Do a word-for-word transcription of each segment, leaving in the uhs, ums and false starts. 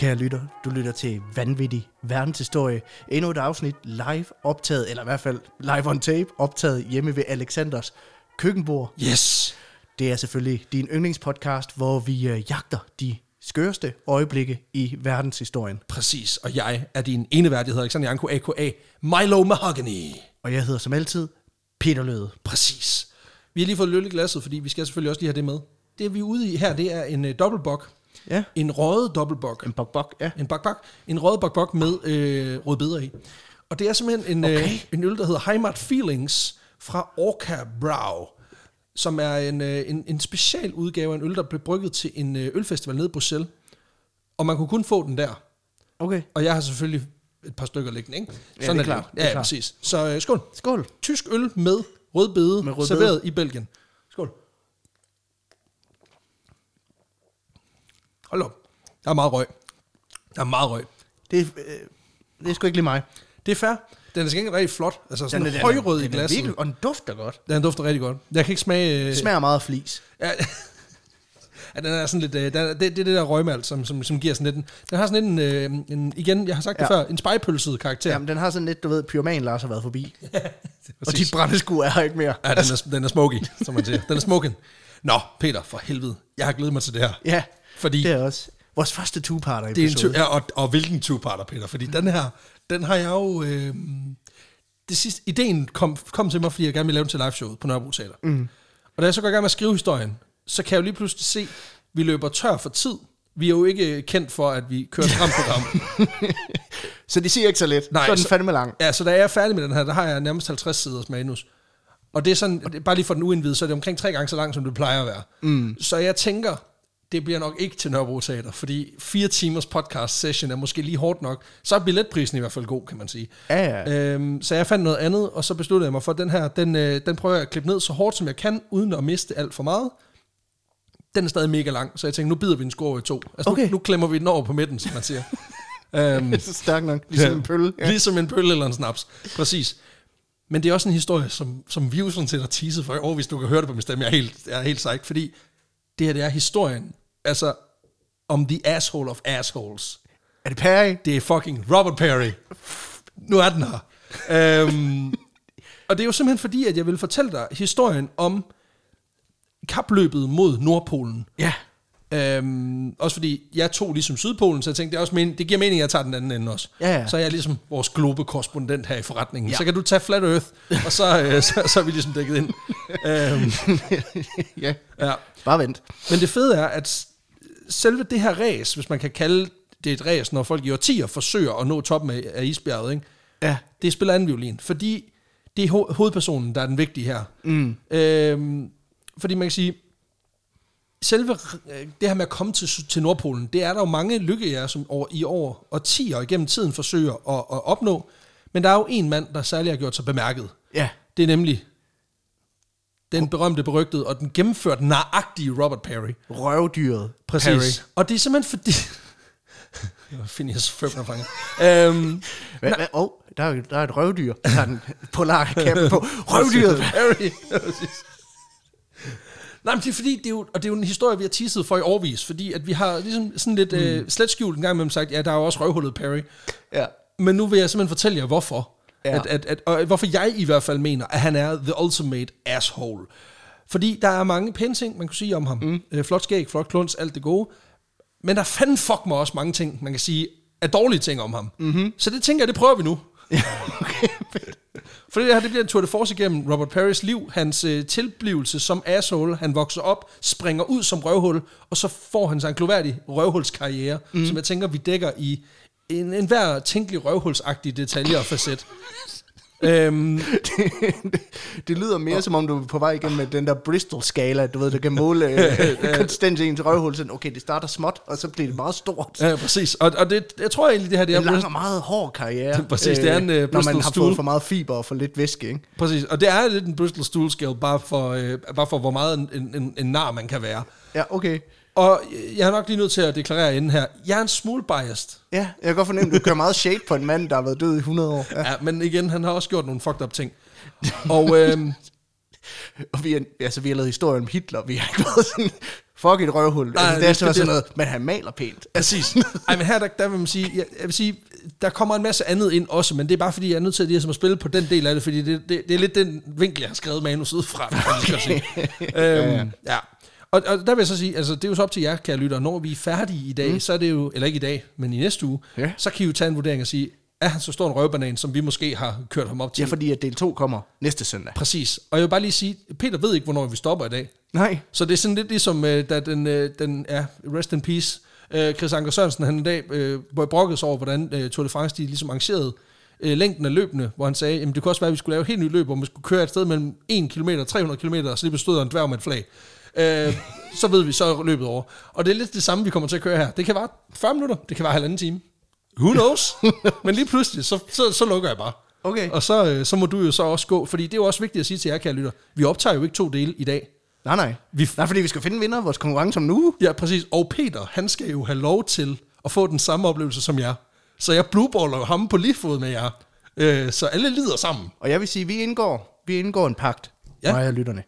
Kære lytter, du lytter til Vanvittig Verdenshistorie. Endnu et afsnit live optaget, eller i hvert fald live on tape, optaget hjemme ved Alexanders køkkenbord. Yes! Det er selvfølgelig din yndlingspodcast, hvor vi øh, jagter de skørste øjeblikke i verdenshistorien. Præcis, og jeg er din eneværdighed, Alexander Janko, a k a. Milo Mahogany. Og jeg hedder som altid Peter Løde. Præcis. Vi har lige fået løl i glasset, fordi vi skal selvfølgelig også lige have det med. Det vi er ude i her, det er en øh, dobbeltbok. Ja. En røget dobbeltbok. En bok-bok, ja. En bok-bok. En røget bok-bok med øh, rødbeder i. Og det er simpelthen en, okay. øh, en øl, der hedder Heimat Feelings fra Orca Brow, som er en, øh, en, en special udgave af en øl, der blev brygget til en øh, ølfestival nede i Bruxelles. Og man kunne kun få den der. Okay. Og jeg har selvfølgelig et par stykker liggende, ikke? Sådan ja, det er klart. Ja, ja, præcis. Så øh, skål. Skål. Tysk øl med rødbede, med rødbede. Serveret i Belgien. Skål. Hold op. Der er meget røg. Der er meget røg. Det er, øh, det er sgu ikke lige mig. Det er fair. Den er sgu ikke rigtig flot. Altså sådan den, den, højrød den, den, i glasset. Den virkelig, og den dufter godt. Den dufter rigtig godt. Jeg kan ikke smage... Øh... Det smager meget af flis. Ja, ja, den er sådan lidt... Øh, den er, det, det er det der røgmalt, som, som, som giver sådan lidt... Den, den har sådan lidt en, øh, en... Igen, jeg har sagt det ja. før. En spejpølset karakter. Jamen, den har sådan lidt, du ved, pyroman Lars har været forbi. Og dit brændeskur er her ikke mere. Ja, den er, den er smoky, som man siger. Den er smoking. Nå, Peter, for helvede. Jeg har glædet mig til det her. Ja. Fordi det er også vores første two-parter episode. Ja, og, og hvilken two-parter, Peter? Fordi den her, den har jeg jo... Øh, det sidste, ideen kom, kom til mig, fordi jeg gerne ville lave den til liveshowet på Nørrebro-taler. Mm. Og da jeg så går i gang med at skrive historien, så kan jeg jo lige pludselig se, at vi løber tør for tid. Vi er jo ikke kendt for, at vi kører et ramprogram. Så det siger ikke så lidt. Nej, så er den fandme lang. Ja, så da jeg er færdig med den her, der har jeg nærmest halvtreds siders manus. Og det er sådan, bare lige for den uindvidede, så er det omkring tre gange så langt, som det plejer at være. Mm. Så jeg tænker... Det bliver nok ikke til Nørrebro-taler, fordi fire timers podcast-session er måske lige hårdt nok. Så er billetprisen i hvert fald god, kan man sige. Ja, ja. Øhm, så jeg fandt noget andet, og så besluttede jeg mig for, at den her, den, øh, den prøver jeg at klippe ned så hårdt, som jeg kan, uden at miste alt for meget. Den er stadig mega lang, så jeg tænkte, nu bider vi en score i to. Altså, okay. nu, nu klemmer vi den over på midten, som man siger. øhm, det er så stærk nok. Ligesom ja. en pølle. Ja. Ligesom en pølle eller en snaps. Præcis. Men det er også en historie, som, som vi jo sådan set har teaset for i år, hvis du kan høre det på min stemme. Jeg er helt, jeg er helt sejt, fordi det her, det er historien. Altså, om the asshole of assholes. Er det Peary? Det er fucking Robert Peary. Nu er den her. øhm, og det er jo simpelthen fordi, at jeg vil fortælle dig historien om kapløbet mod Nordpolen. Ja. Øhm, også fordi jeg tog ligesom Sydpolen, så jeg tænkte, det, er også mening, det giver mening, at jeg tager den anden ende også. Ja, ja. Så er jeg ligesom vores globekorrespondent her i forretningen. Ja. Så kan du tage Flat Earth, og så, øh, så, så er vi ligesom dækket ind. øhm. ja. ja, bare vent. Men det fede er, at selve det her ræs, hvis man kan kalde det et ræs, når folk i årtier forsøger at nå toppen af isbjerget, ikke? Ja. Det spiller anden violin, fordi det er ho- hovedpersonen, der er den vigtige her. Mm. Øhm, fordi man kan sige... Selve det her med at komme til, til Nordpolen, det er der jo mange lykkejer, som over, i år og ti år igennem tiden forsøger at, at opnå. Men der er jo en mand, der særlig har gjort sig bemærket. Ja. Det er nemlig den berømte, berygtede og den gennemførte, naragtige Robert Peary. Røvdyret. Præcis. Perry. Og det er simpelthen fordi... Jeg finder jeg selvfølgelig fanget. øhm, hvad, hvad? Oh, der, er, der er et røvdyr. Der er en polarkappe på. Røvdyret. Perry. Nej, men det er fordi, det er jo, og det er jo en historie, vi har teaset for i årvis, fordi at vi har ligesom sådan lidt mm. øh, slet skjult en gang imellem sagt, ja, der er jo også røvhullet Peary. Ja. Men nu vil jeg simpelthen fortælle jer, hvorfor. Ja. At, at, at, og hvorfor jeg i hvert fald mener, at han er the ultimate asshole. Fordi der er mange pæne ting, man kan sige om ham. Mm. Øh, flot skæg, flot kluns, alt det gode. Men der fanden fuck mig også mange ting, man kan sige, er dårlige ting om ham. Mm-hmm. Så det tænker jeg, det prøver vi nu. Ja, okay. For det her, det bliver en tour de force igennem Robert Perrys liv, hans øh, tilblivelse som asshole. Han vokser op, springer ud som røvhul, og så får han sig en gloværdig røvhulskarriere, mm. som jeg tænker, vi dækker i en, en hver tænkelig røvhulsagtig detalje og facet. øhm, det, det, det lyder mere og, som om du er på vej igennem med den der Bristol-skala, du ved, du kan måle øh, konsistens i ens røvhul. Sådan, okay, det starter småt, og så bliver det meget stort. Ja, præcis. Og, og det, jeg tror egentlig, det her... Det er en lang og meget hård karriere, præcis, det er en, øh, når man har fået for meget fiber og for lidt væske, ikke? Præcis, og det er lidt en Bristol-stool-skala, bare for, øh, bare for hvor meget en, en, en nar man kan være. Ja, okay. Og jeg er nok lige nødt til at deklarere inden her, jeg er en smule biased. Ja, jeg kan godt fornemme, du kører meget shade på en mand, der har været død i hundrede år. Ja, ja, men igen, han har også gjort nogle fucked up ting. Og, øhm, og vi, er, altså, vi har lavet historien om Hitler, vi har ikke været sådan... fuck et røvhul. Nej, altså, det er sådan det. Noget, men han maler pænt. Præcis. Ej, men her, der, der vil man sige, jeg, jeg vil sige, der kommer en masse andet ind også, men det er bare fordi, jeg er nødt til at, at spille på den del af det, fordi det, det, det er lidt den vinkel, jeg har skrevet manuset fra. Okay. øhm, ja. ja. Og, og der vil jeg så sige, altså det er jo så op til jer, kære lytter, når vi er færdige i dag, mm. så er det jo, eller ikke i dag, men i næste uge, yeah. så kan I jo tage en vurdering og sige, er han så stor en røvbanan, som vi måske har kørt ham op til? Ja, fordi at del to kommer næste søndag. Præcis. Og jeg vil bare lige sige, Peter ved ikke, hvornår vi stopper i dag. Nej. Så det er sådan lidt ligesom, da den, den ja, rest in peace, Chris Anker Sørensen, han i dag brokkede sig over, hvordan Tour de France, de ligesom arrangerede længden af løbene, hvor han sagde, jamen det kunne også være, at vi skulle lave et helt nyt løb, hvor man skulle køre et sted mellem en kilometer og tre hundrede kilometer, og så lige bestod der en dværg med et flag. øh, så ved vi, så er løbet over. Og det er lidt det samme, vi kommer til at køre her. Det kan være fyrre minutter, det kan være halvanden time. Who knows? Men lige pludselig, så, så, så lukker jeg bare. Okay. Og så, øh, så må du jo så også gå, fordi det er jo også vigtigt at sige til jer, kære lytter, vi optager jo ikke to dele i dag. Nej, nej. Vi f- nej, fordi vi skal finde vinder af vores konkurrence om nu. Ja, præcis. Og Peter, han skal jo have lov til at få den samme oplevelse som jer. Så jeg blueballer ham på lige fod med jer. Øh, så alle lider sammen. Og jeg vil sige, vi indgår, vi indgår en pagt. Ja. Mig og lytterne.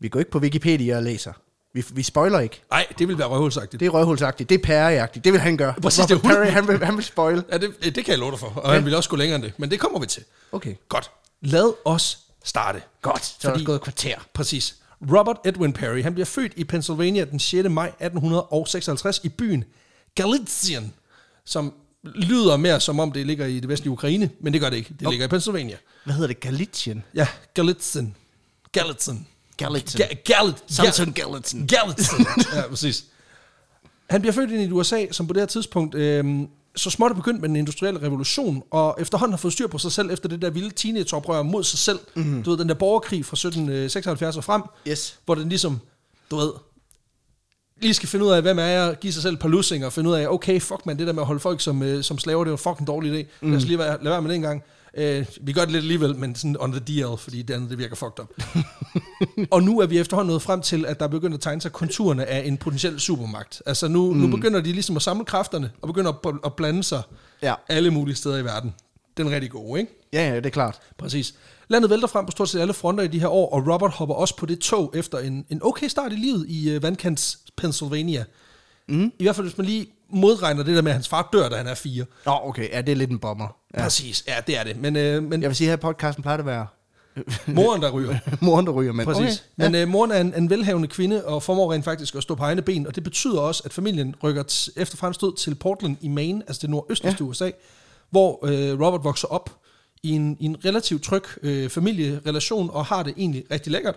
Vi går ikke på Wikipedia og læser. Vi, vi spoiler ikke. Nej, det vil være røvhulsagtigt. Det er røvhulsagtigt. Det er Perry-agtigt. Det vil han gøre. Præcis, det Perry, han vil, han vil spoil. Ja, det, det kan jeg love dig for. Og ja. Han vil også gå længere end det. Men det kommer vi til. Okay. Godt. Lad os starte. Godt. Så er der gået et kvarter. Præcis. Robert Edwin Peary, han bliver født i Pennsylvania den sjette maj atten seksoghalvtreds i byen Galizien, som lyder mere som om det ligger i det vestlige Ukraine, men det gør det ikke. Det ligger i Pennsylvania. Hvad hedder det? Galizien? Ja, Galizien. Galizien. Galizien. Ga- Galit- Samson Galizien. Galizien. Ja, præcis. Han bliver født ind i U S A, som på det her tidspunkt øh, så småt begyndt med den industrielle revolution, og efterhånden har fået styr på sig selv efter det der vilde teenageoprør mod sig selv. Mm-hmm. Du ved, den der borgerkrig fra sytten seksoghalvfjerds og frem, yes. hvor den ligesom, du ved, lige skal finde ud af, hvem er jeg, give sig selv et par lussinger, og finde ud af, okay, fuck man, det der med at holde folk som, øh, som slaver, det er jo fucking dårlig idé. Mm. Lad os lige være, lad være med det en gang. Uh, vi gør det lidt alligevel, men sådan on the deal, fordi det andet det virker fucked up. Og nu er vi efterhånden nået frem til, at der begynder at tegne sig konturerne af en potentiel supermagt. Altså nu, mm. nu begynder de ligesom at samle kræfterne, og begynder at, at blande sig ja. alle mulige steder i verden. Den er rigtig god, ikke? Ja, ja, det er klart. Præcis. Landet vælter frem på stort set alle fronter i de her år, og Robert hopper også på det tog efter en, en okay start i livet i uh, vandkants Pennsylvania. Mm. I hvert fald, hvis man lige modregner det der med, at hans far dør, da han er fire. Nå, oh, okay. Ja, det er lidt en bomber. Ja. Præcis. Ja, det er det. Men, øh, men jeg vil sige, at her podcasten plejer det at være... moren, der ryger. moren, der ryger, men... Præcis. Okay. Men ja. øh, moren er en, en velhavende kvinde, og formår rent faktisk at stå på egne ben, og det betyder også, at familien rykker t- efter fremstød til Portland i Maine, altså det nordøstligste ja. U S A, hvor øh, Robert vokser op i en, i en relativt tryg øh, familierelation, og har det egentlig rigtig lækkert.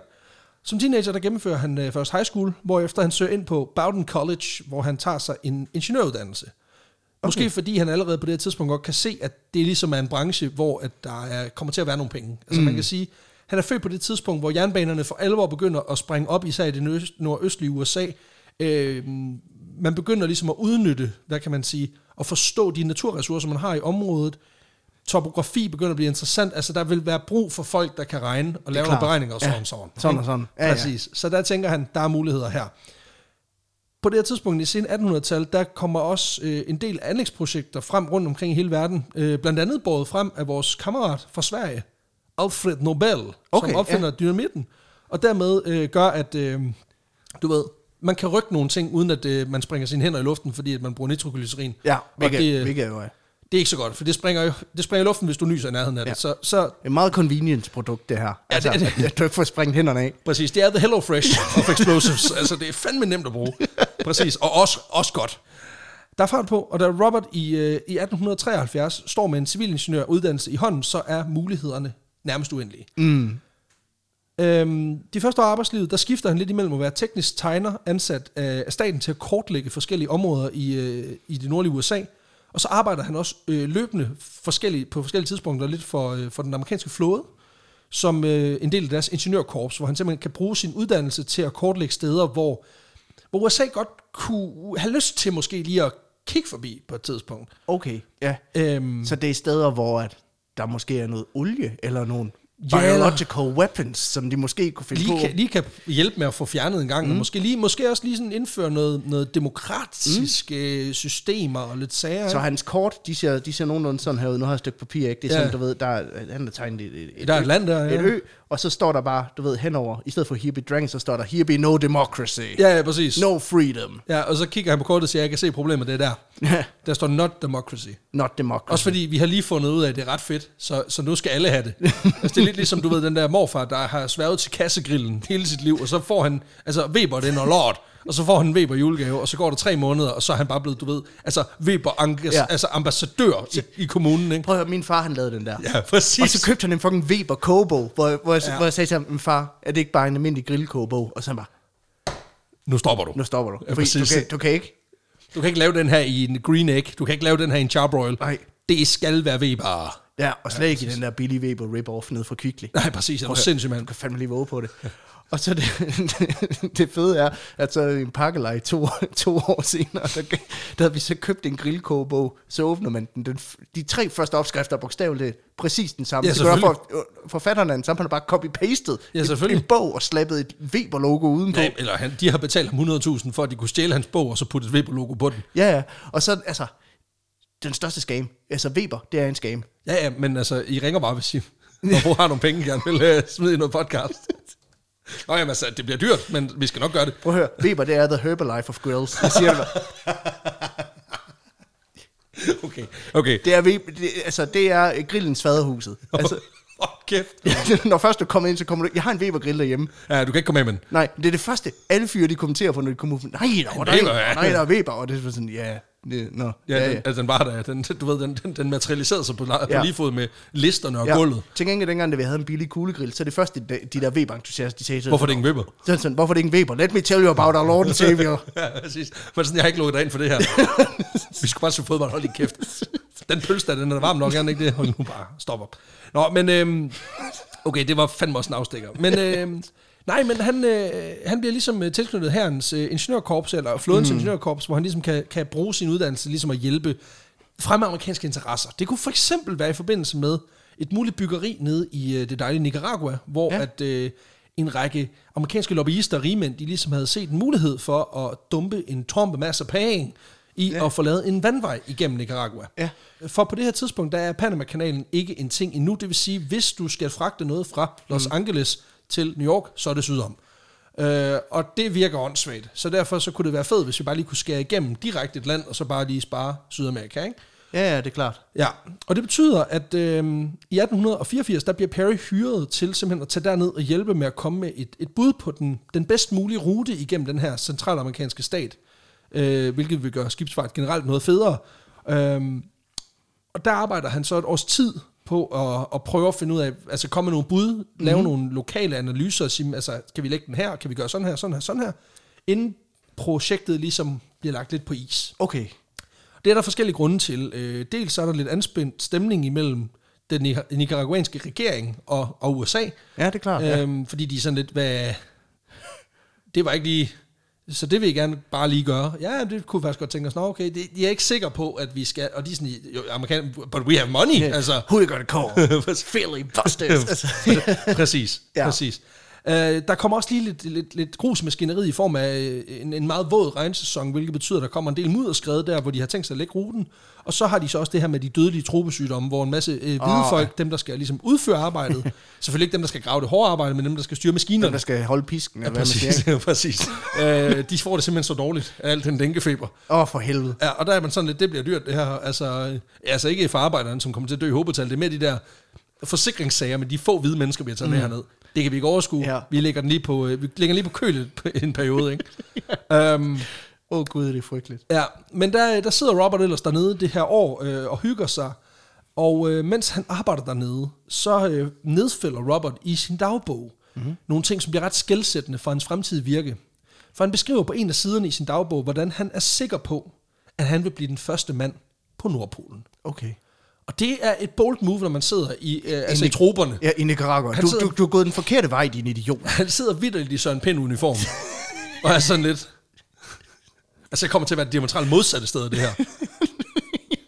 Som teenager, der gennemfører han øh, først high school, hvorefter han søger ind på Bowdoin College, hvor han tager sig en ingeniøruddannelse. Okay. Måske fordi han allerede på det tidspunkt godt kan se, at det ligesom er en branche, hvor at der er, kommer til at være nogle penge. Altså mm. man kan sige, han er født på det tidspunkt, hvor jernbanerne for alvor begynder at springe op, især i det nø- nordøstlige U S A. Øh, man begynder ligesom at udnytte, hvad kan man sige, og forstå de naturressourcer, man har i området. Topografi begynder at blive interessant. Altså, der vil være brug for folk, der kan regne og lave nogle beregninger og sådan, ja. sådan. Sådan og sådan. Ja, præcis. Ja. Så der tænker han, der er muligheder her. På det her tidspunkt i sene attenhundredetallet, der kommer også øh, en del anlægsprojekter frem rundt omkring i hele verden. Øh, blandt andet båret frem af vores kammerat fra Sverige, Alfred Nobel, okay, som opfinder ja. dynamitten. Og dermed øh, gør, at øh, du ved... Man kan rykke nogle ting, uden at øh, man springer sine hænder i luften, fordi at man bruger nitroglycerin. Ja, hvilket, det, øh, hvilket jo er. Det er ikke så godt, for det springer jo det springer i luften, hvis du nyser i nærheden af det. Ja. Så, så et meget convenience-produkt, det her. Ja, altså, det er det. At du ikke får sprængt hænderne af. Præcis, det er the HelloFresh of explosives. Altså, det er fandme nemt at bruge. Præcis, og også, også godt. Der er fart på, og da Robert i, øh, i atten treoghalvfjerds står med en civilingeniøruddannelse i hånden, så er mulighederne nærmest uendelige. Mm. Øhm, de første år af arbejdslivet, der skifter han lidt imellem at være teknisk tegner, ansat af staten til at kortlægge forskellige områder i, øh, i det nordlige U S A. Og så arbejder han også øh, løbende forskellige, på forskellige tidspunkter lidt for, øh, for den amerikanske flåde, som øh, en del af deres ingeniørkorps, hvor han simpelthen kan bruge sin uddannelse til at kortlægge steder, hvor, hvor U S A godt kunne have lyst til måske lige at kigge forbi på et tidspunkt. Okay, ja. Øhm, så det er steder, hvor at der måske er noget olie eller nogen biological ja, weapons, som de måske kunne finde lige på. Kan, lige kan hjælpe med at få fjernet en gang, mm. og måske, lige, måske også lige sådan indføre noget, noget demokratiske mm. systemer og lidt sager. Så hans kort, de ser, de ser nogenlunde sådan herude, nu har jeg et stykke papir, ikke? Det er ja. sådan, du ved, der er, han er tegnet et, et, der er et, land der, ja. et ø, og så står der bare, du ved, henover, i stedet for here be dragons, så står der, here be no democracy, ja, ja, præcis. No freedom. Ja, og så kigger han på kortet og siger, jeg kan se problemet, det er der. Der står not democracy. Not democracy. Også fordi vi har lige fundet ud af, at det er ret fedt, så, så nu skal alle have det. Altså, det er lidt ligesom, du ved, den der morfar, der har sværget til kassegrillen hele sit liv, og så får han, altså Weber, det er noget lort, og så får han Weber julegave, og så går der tre måneder, og så er han bare blevet, du ved, altså Weber, angas, ja. altså ambassadør i, i kommunen, ikke? Prøv at høre, min far, han lavede den der. Ja, præcis. Og så købte han en fucking Weber kogebog, hvor, hvor, jeg, ja. hvor jeg sagde til ham, min far, er det ikke bare en almindelig grillkogebog? Og så han bare, nu stopper du. Nu stopper du. Ja, præcis. Du kan, du kan ikke. Du kan ikke lave den her i en green egg, du kan ikke lave den her i en charbroil. Nej. Det skal være Weber. Ja, og slet ja, ikke i den der Billy Weber rip-off nede fra Kvickly. Nej, præcis. Det var sindssygt, man. Du kan fandme lige våge på det. Ja. Og så det, det, det fede er, at så i en pakkelej to, to år senere, der, der havde vi så købt en grillkogebog, så åbner man den. den de tre første opskrifter er bogstaveligt præcis den samme. Ja, selvfølgelig. For, forfatterne af den samme, han har bare copy-pastet ja, en, en bog og slappet et Weber-logo udenpå. Ja, eller han, de har betalt hundrede tusind for, at de kunne stjæle hans bog, og så putte et Weber-logo på den. Ja, ja. Og så, altså... den største scam. Altså Weber, det er en scam. Ja, ja, men altså, I ringer bare, hvis I har nogle penge, gerne vil uh, smide i noget podcast. Nå jamen, altså, det bliver dyrt, men vi skal nok gøre det. Prøv at høre, Weber, det er the Herbalife of grills. Det siger det okay, okay. Det er, Weber, det, altså, det er grillens faderhuset. Altså, oh, kæft. Når først du kommer ind, så kommer du... Jeg har en Weber-grill derhjemme. Ja, du kan ikke komme af med den. Nej, det er det første. Alle fyre, de kommenterer på, når de kommer ud. Nej, der var der, Weber, ja. nej, der er Weber. Og det er sådan, ja... Det, no. ja, ja, ja. Den, altså den var der, den, du ved, den, den, den materialiserede sig på, ja. på lige fod med listerne og ja. gulvet. Tænk ikke dengang, da vi havde en billig kuglegrill, så det første, de, de der Weber-entusiaster, de sagde sådan, hvorfor det ikke en Weber? Sådan, sådan, hvorfor det ikke en Weber? Let me tell you about our Lord and Savior. Ja, præcis. Men sådan, jeg har ikke lukket dig ind for det her. Vi skulle bare se fodbold, hold i kæft. Den pølse der, den er varm nok, gerne ikke det? Hold nu bare, stop op. Nå, men, øhm, okay, det var fandme også en afstikker. Men, øhm, nej, men han, øh, han bliver ligesom tilknyttet herrens øh, ingeniørkorps, eller flådens mm. ingeniørkorps, hvor han ligesom kan, kan bruge sin uddannelse ligesom at hjælpe fremme amerikanske interesser. Det kunne for eksempel være i forbindelse med et muligt byggeri nede i øh, det dejlige Nicaragua, hvor ja. at øh, en række amerikanske lobbyister og rigmænd, de ligesom havde set en mulighed for at dumpe en trompe masse af penge i ja. at få lavet en vandvej igennem Nicaragua. Ja. For på det her tidspunkt, der er Panama-kanalen ikke en ting endnu. Det vil sige, hvis du skal fragte noget fra Los mm. Angeles til New York, så er det sydom. Øh, og det virker åndssvagt. Så derfor så kunne det være fedt, hvis vi bare lige kunne skære igennem direkte et land, og så bare lige spare Sydamerika, ikke? Ja, ja, det er klart. Ja, og det betyder, at øh, i atten fireogfirs, der bliver Perry hyret til simpelthen at tage derned og hjælpe med at komme med et, et bud på den, den bedst mulige rute igennem den her centralamerikanske stat, øh, hvilket vil gøre skibsfart generelt noget federe. Øh, og der arbejder han så et års tid på at, at prøve at finde ud af, altså komme med nogle bud, mm-hmm. lave nogle lokale analyser og sige, altså kan vi lægge den her, kan vi gøre sådan her, sådan her, sådan her, inden projektet ligesom bliver lagt lidt på is. Okay. Det er der forskellige grunde til. Dels er der lidt anspændt stemning imellem den nicaraguanske regering og, og U S A. Ja, det er klart. Øhm, ja. Fordi de er sådan lidt, hvad, det var ikke lige, så det vil jeg gerne bare lige gøre. Ja, det kunne faktisk godt tænke os. Nå, okay, det, jeg er ikke sikker på, at vi skal... Og de er sådan, jo, amerikaner, but we have money. Yeah. Altså. Who you gonna call? Philly Busters. Præcis, yeah. præcis. Uh, der kommer også lige lidt, lidt, lidt grus i maskineriet i form af en, en meget våd regnsæson, hvilket betyder, at der kommer en del mudderskred der, hvor de har tænkt sig at lægge ruten. Og så har de så også det her med de dødelige tropesygdomme, hvor en masse øh, hvide oh, folk, ja. dem der skal ligesom udføre arbejdet, selvfølgelig ikke dem der skal grave det hårde arbejde, men dem der skal styre maskinerne. Dem der skal holde pisken. Ja, præcis. Ja, præcis. øh, de får det simpelthen så dårligt af al den dænkefeber. Åh, oh, for helvede. Ja, og der er man sådan lidt, det bliver dyrt det her. Altså, altså ikke for arbejderne, som kommer til at dø i hovedbetal, det er mere de der forsikringssager, men de få hvide mennesker bliver taget mm. med herned. Det kan vi ikke overskue. Ja. Vi lægger den lige på, vi lægger lige på kølet en periode, ikke? Åh ja. um, oh, gud, det er frygteligt. Ja, men der, der sidder Robert ellers dernede det her år øh, og hygger sig. Og øh, mens han arbejder dernede, så øh, nedfælder Robert i sin dagbog mm-hmm. nogle ting, som bliver ret skelsættende for hans fremtidige virke. For han beskriver på en af siderne i sin dagbog, hvordan han er sikker på, at han vil blive den første mand på Nordpolen. Okay. Og det er et bold move, når man sidder i, øh, altså i, i troberne. Ja, i Nicaragua. Du, du, du har gået den forkerte vej, din idiot. Han sidder vitterligt i Søren Pind-uniform. Og er sådan lidt... Altså, jeg kommer til at være det diametralt modsatte sted af det her.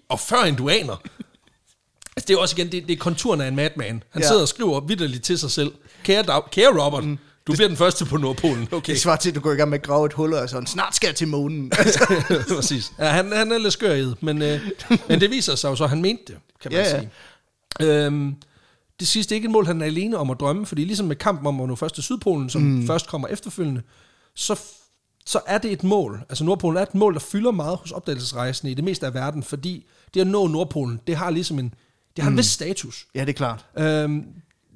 Og før en du aner, Altså, det er også igen, det, det er konturen af en madman. Han ja. sidder og skriver vitterligt til sig selv. Kære, dag, kære Robert, mm. du det, bliver den første på Nordpolen. Okay. Det svarer til, at du går i gang med at grave et hul, og sådan, snart skal jeg til månen. Præcis. Ja, han, han er lidt skør i det, men, øh, men det viser sig jo så, at han mente det, kan man ja, sige. Ja. Øhm, det sidste er ikke et mål, han er alene om at drømme, fordi ligesom med kampen om at nå først til Sydpolen, som mm. først kommer efterfølgende, så, så er det et mål. Altså Nordpolen er et mål, der fylder meget hos opdagelsesrejsende i det meste af verden, fordi det at nå Nordpolen, det har ligesom en, det har en mm. vis status. Ja, det er klart. Øhm,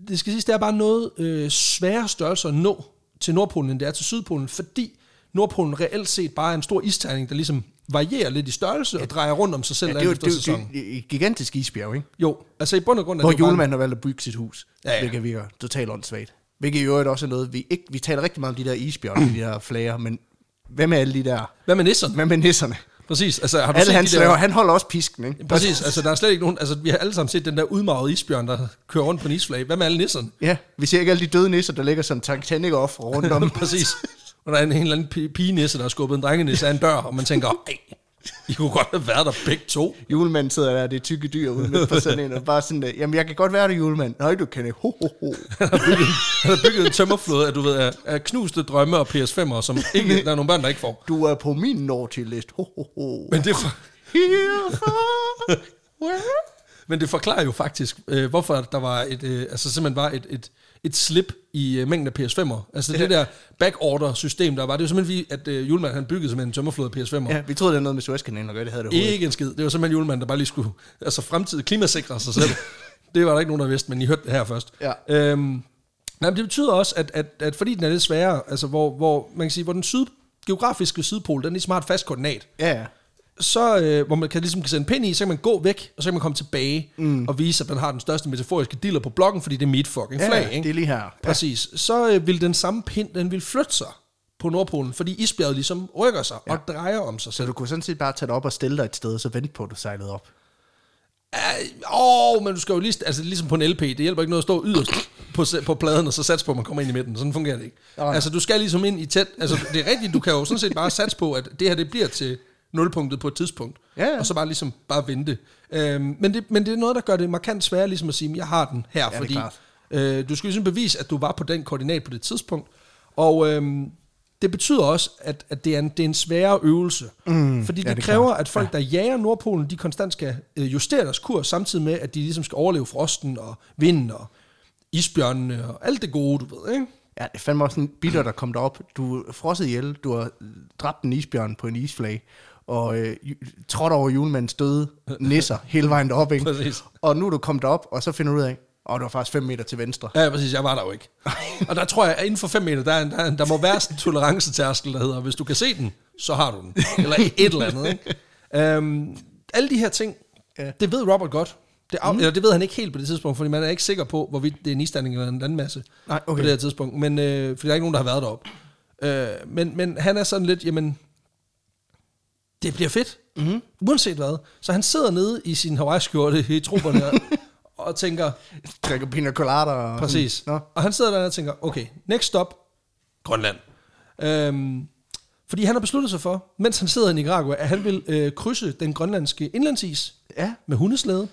det skal siges, det er bare noget øh, svære størrelser at nå til Nordpolen, end det er til Sydpolen, fordi Nordpolen reelt set bare er en stor isterning, der ligesom varierer lidt i størrelse ja. og drejer rundt om sig selv. Ja, det er jo det, det, det, et gigantisk isbjerg, ikke? Jo, altså i bund og grund er hvor det jo bare... Hvor julemanden har valgt at bygge sit hus, ja, ja. hvilket virker totalt åndssvagt. Hvilket i øvrigt også er noget, vi ikke... Vi taler rigtig meget om de der isbjerg, de der flager, men hvad med alle de der... Hvad med nisserne? Hvad med nisserne? Præcis, altså har du alle set de der... Han holder også pisken, ikke? Præcis, altså der er slet ikke nogen... Altså vi har alle sammen set den der udmarvede isbjørn, der kører rundt på en isflage. Hvad med alle nisserne? Ja, vi ser ikke alle de døde nisser, der ligger som Titanic-ofre rundt om. Præcis. Og der er en, en eller anden pigenisse, der har skubbet en drengenisse af en dør, og man tænker, ej, I kunne godt have været der begge to. Julemanden sidder der, det er tykke dyr uden lidt på sådan en, og bare sådan, jamen jeg kan godt være der, julemand. Nej, du kan ikke. Ho, ho, ho. Han har bygget, han har bygget en tømmerflåde af, du ved, af, af knuste drømme og P S fem'er, som ikke, der er nogle børn, der ikke får. Du er på min Naughty-list. Ho, ho, ho. Men det, for... Men det forklarer jo faktisk, øh, hvorfor der var et, øh, altså simpelthen var et, et et slip i uh, mængden af P S fem'er. Altså ja. det der backorder-system, der var, det var simpelthen, at uh, julemanden han byggede simpelthen en tømmerflod af P S fem'er. Ja, vi troede, det var noget med Suezkanalen, og det havde det hovedet. Ikke en skid. Det var simpelthen julemanden, der bare lige skulle altså fremtidig klimasikre sig selv. Det var der ikke nogen, der vidste, men I hørte det her først. Ja. Øhm, nej, men det betyder også, at, at, at fordi den er lidt sværere, altså hvor, hvor man kan sige, hvor den syd, geografiske sydpol, den ligesom har et fast koordinat. Ja, ja. Så, øh, hvor man kan, ligesom kan sætte en pind i, så kan man gå væk, og så kan man komme tilbage mm. og vise, at man har den største metaforiske diller på blokken, fordi det er mit fucking flag, ja, ikke? Det er lige her. Ja. Præcis. Så øh, vil den samme pind, den vil flytte sig på Nordpolen, fordi isbjerget ligesom rykker sig ja. og drejer om sig selv. Så du kunne sådan set bare tage det op og stille dig et sted, og så vente på, at du sejlede op? Åh, uh, men du skal jo lige, altså ligesom på en L P, det hjælper ikke noget at stå yderst på, på pladen, og så satse på, at man kommer ind i midten. Sådan fungerer det ikke. Okay. Altså, du skal ligesom ind i tæt... Altså, det er rigtigt, du kan jo sådan set bare satse på, at det her, det bliver til... nulpunktet på et tidspunkt, ja, ja. og så bare ligesom bare vente. Øhm, men, det, men det er noget, der gør det markant sværere ligesom at sige, jeg har den her, ja, fordi øh, du skal ligesom bevise, at du var på den koordinat på det tidspunkt, og øhm, det betyder også, at, at det, er en, det er en sværere øvelse, mm, fordi det, ja, det kræver, klart. at folk, der jager Nordpolen, de konstant skal øh, justere deres kurs, samtidig med, at de ligesom skal overleve frosten og vinden og isbjørnene og alt det gode, du ved, ikke? Ja, det fandme også en bitter, der kom derop. Du frosset ihjel, du har dræbt en isbjørn på en isflage, og øh, trådt over julemandens døde nisser hele vejen derop, ikke? Præcis. Og nu er du kommet derop, og så finder du ud af, og du var faktisk fem meter til venstre. Ja, præcis, jeg var der jo ikke. Og der tror jeg, at inden for fem meter, der, er en, der, er en, der må være en tolerancetærskel, der hedder, hvis du kan se den, så har du den. Eller et eller andet, ikke? Øhm, alle de her ting, ja. det ved Robert godt. Det, af, mm. eller det ved han ikke helt på det tidspunkt, fordi man er ikke sikker på, hvorvidt det er en isstanding eller en landmasse. Nej, okay. På det her tidspunkt. Men, øh, fordi der er ikke nogen, der har været deroppe. Øh, men, men han er sådan lidt, jamen... Det bliver fedt, mm-hmm. uanset hvad. Så han sidder nede i sin Hawaii-skjorte i troberne og, og tænker... Drikker pina colada og... Præcis. No. Og han sidder der og tænker, okay, next stop, Grønland. Øhm, fordi han har besluttet sig for, mens han sidder i Nicaragua, at han vil øh, krydse den grønlandske indlandsis ja. med hundeslæde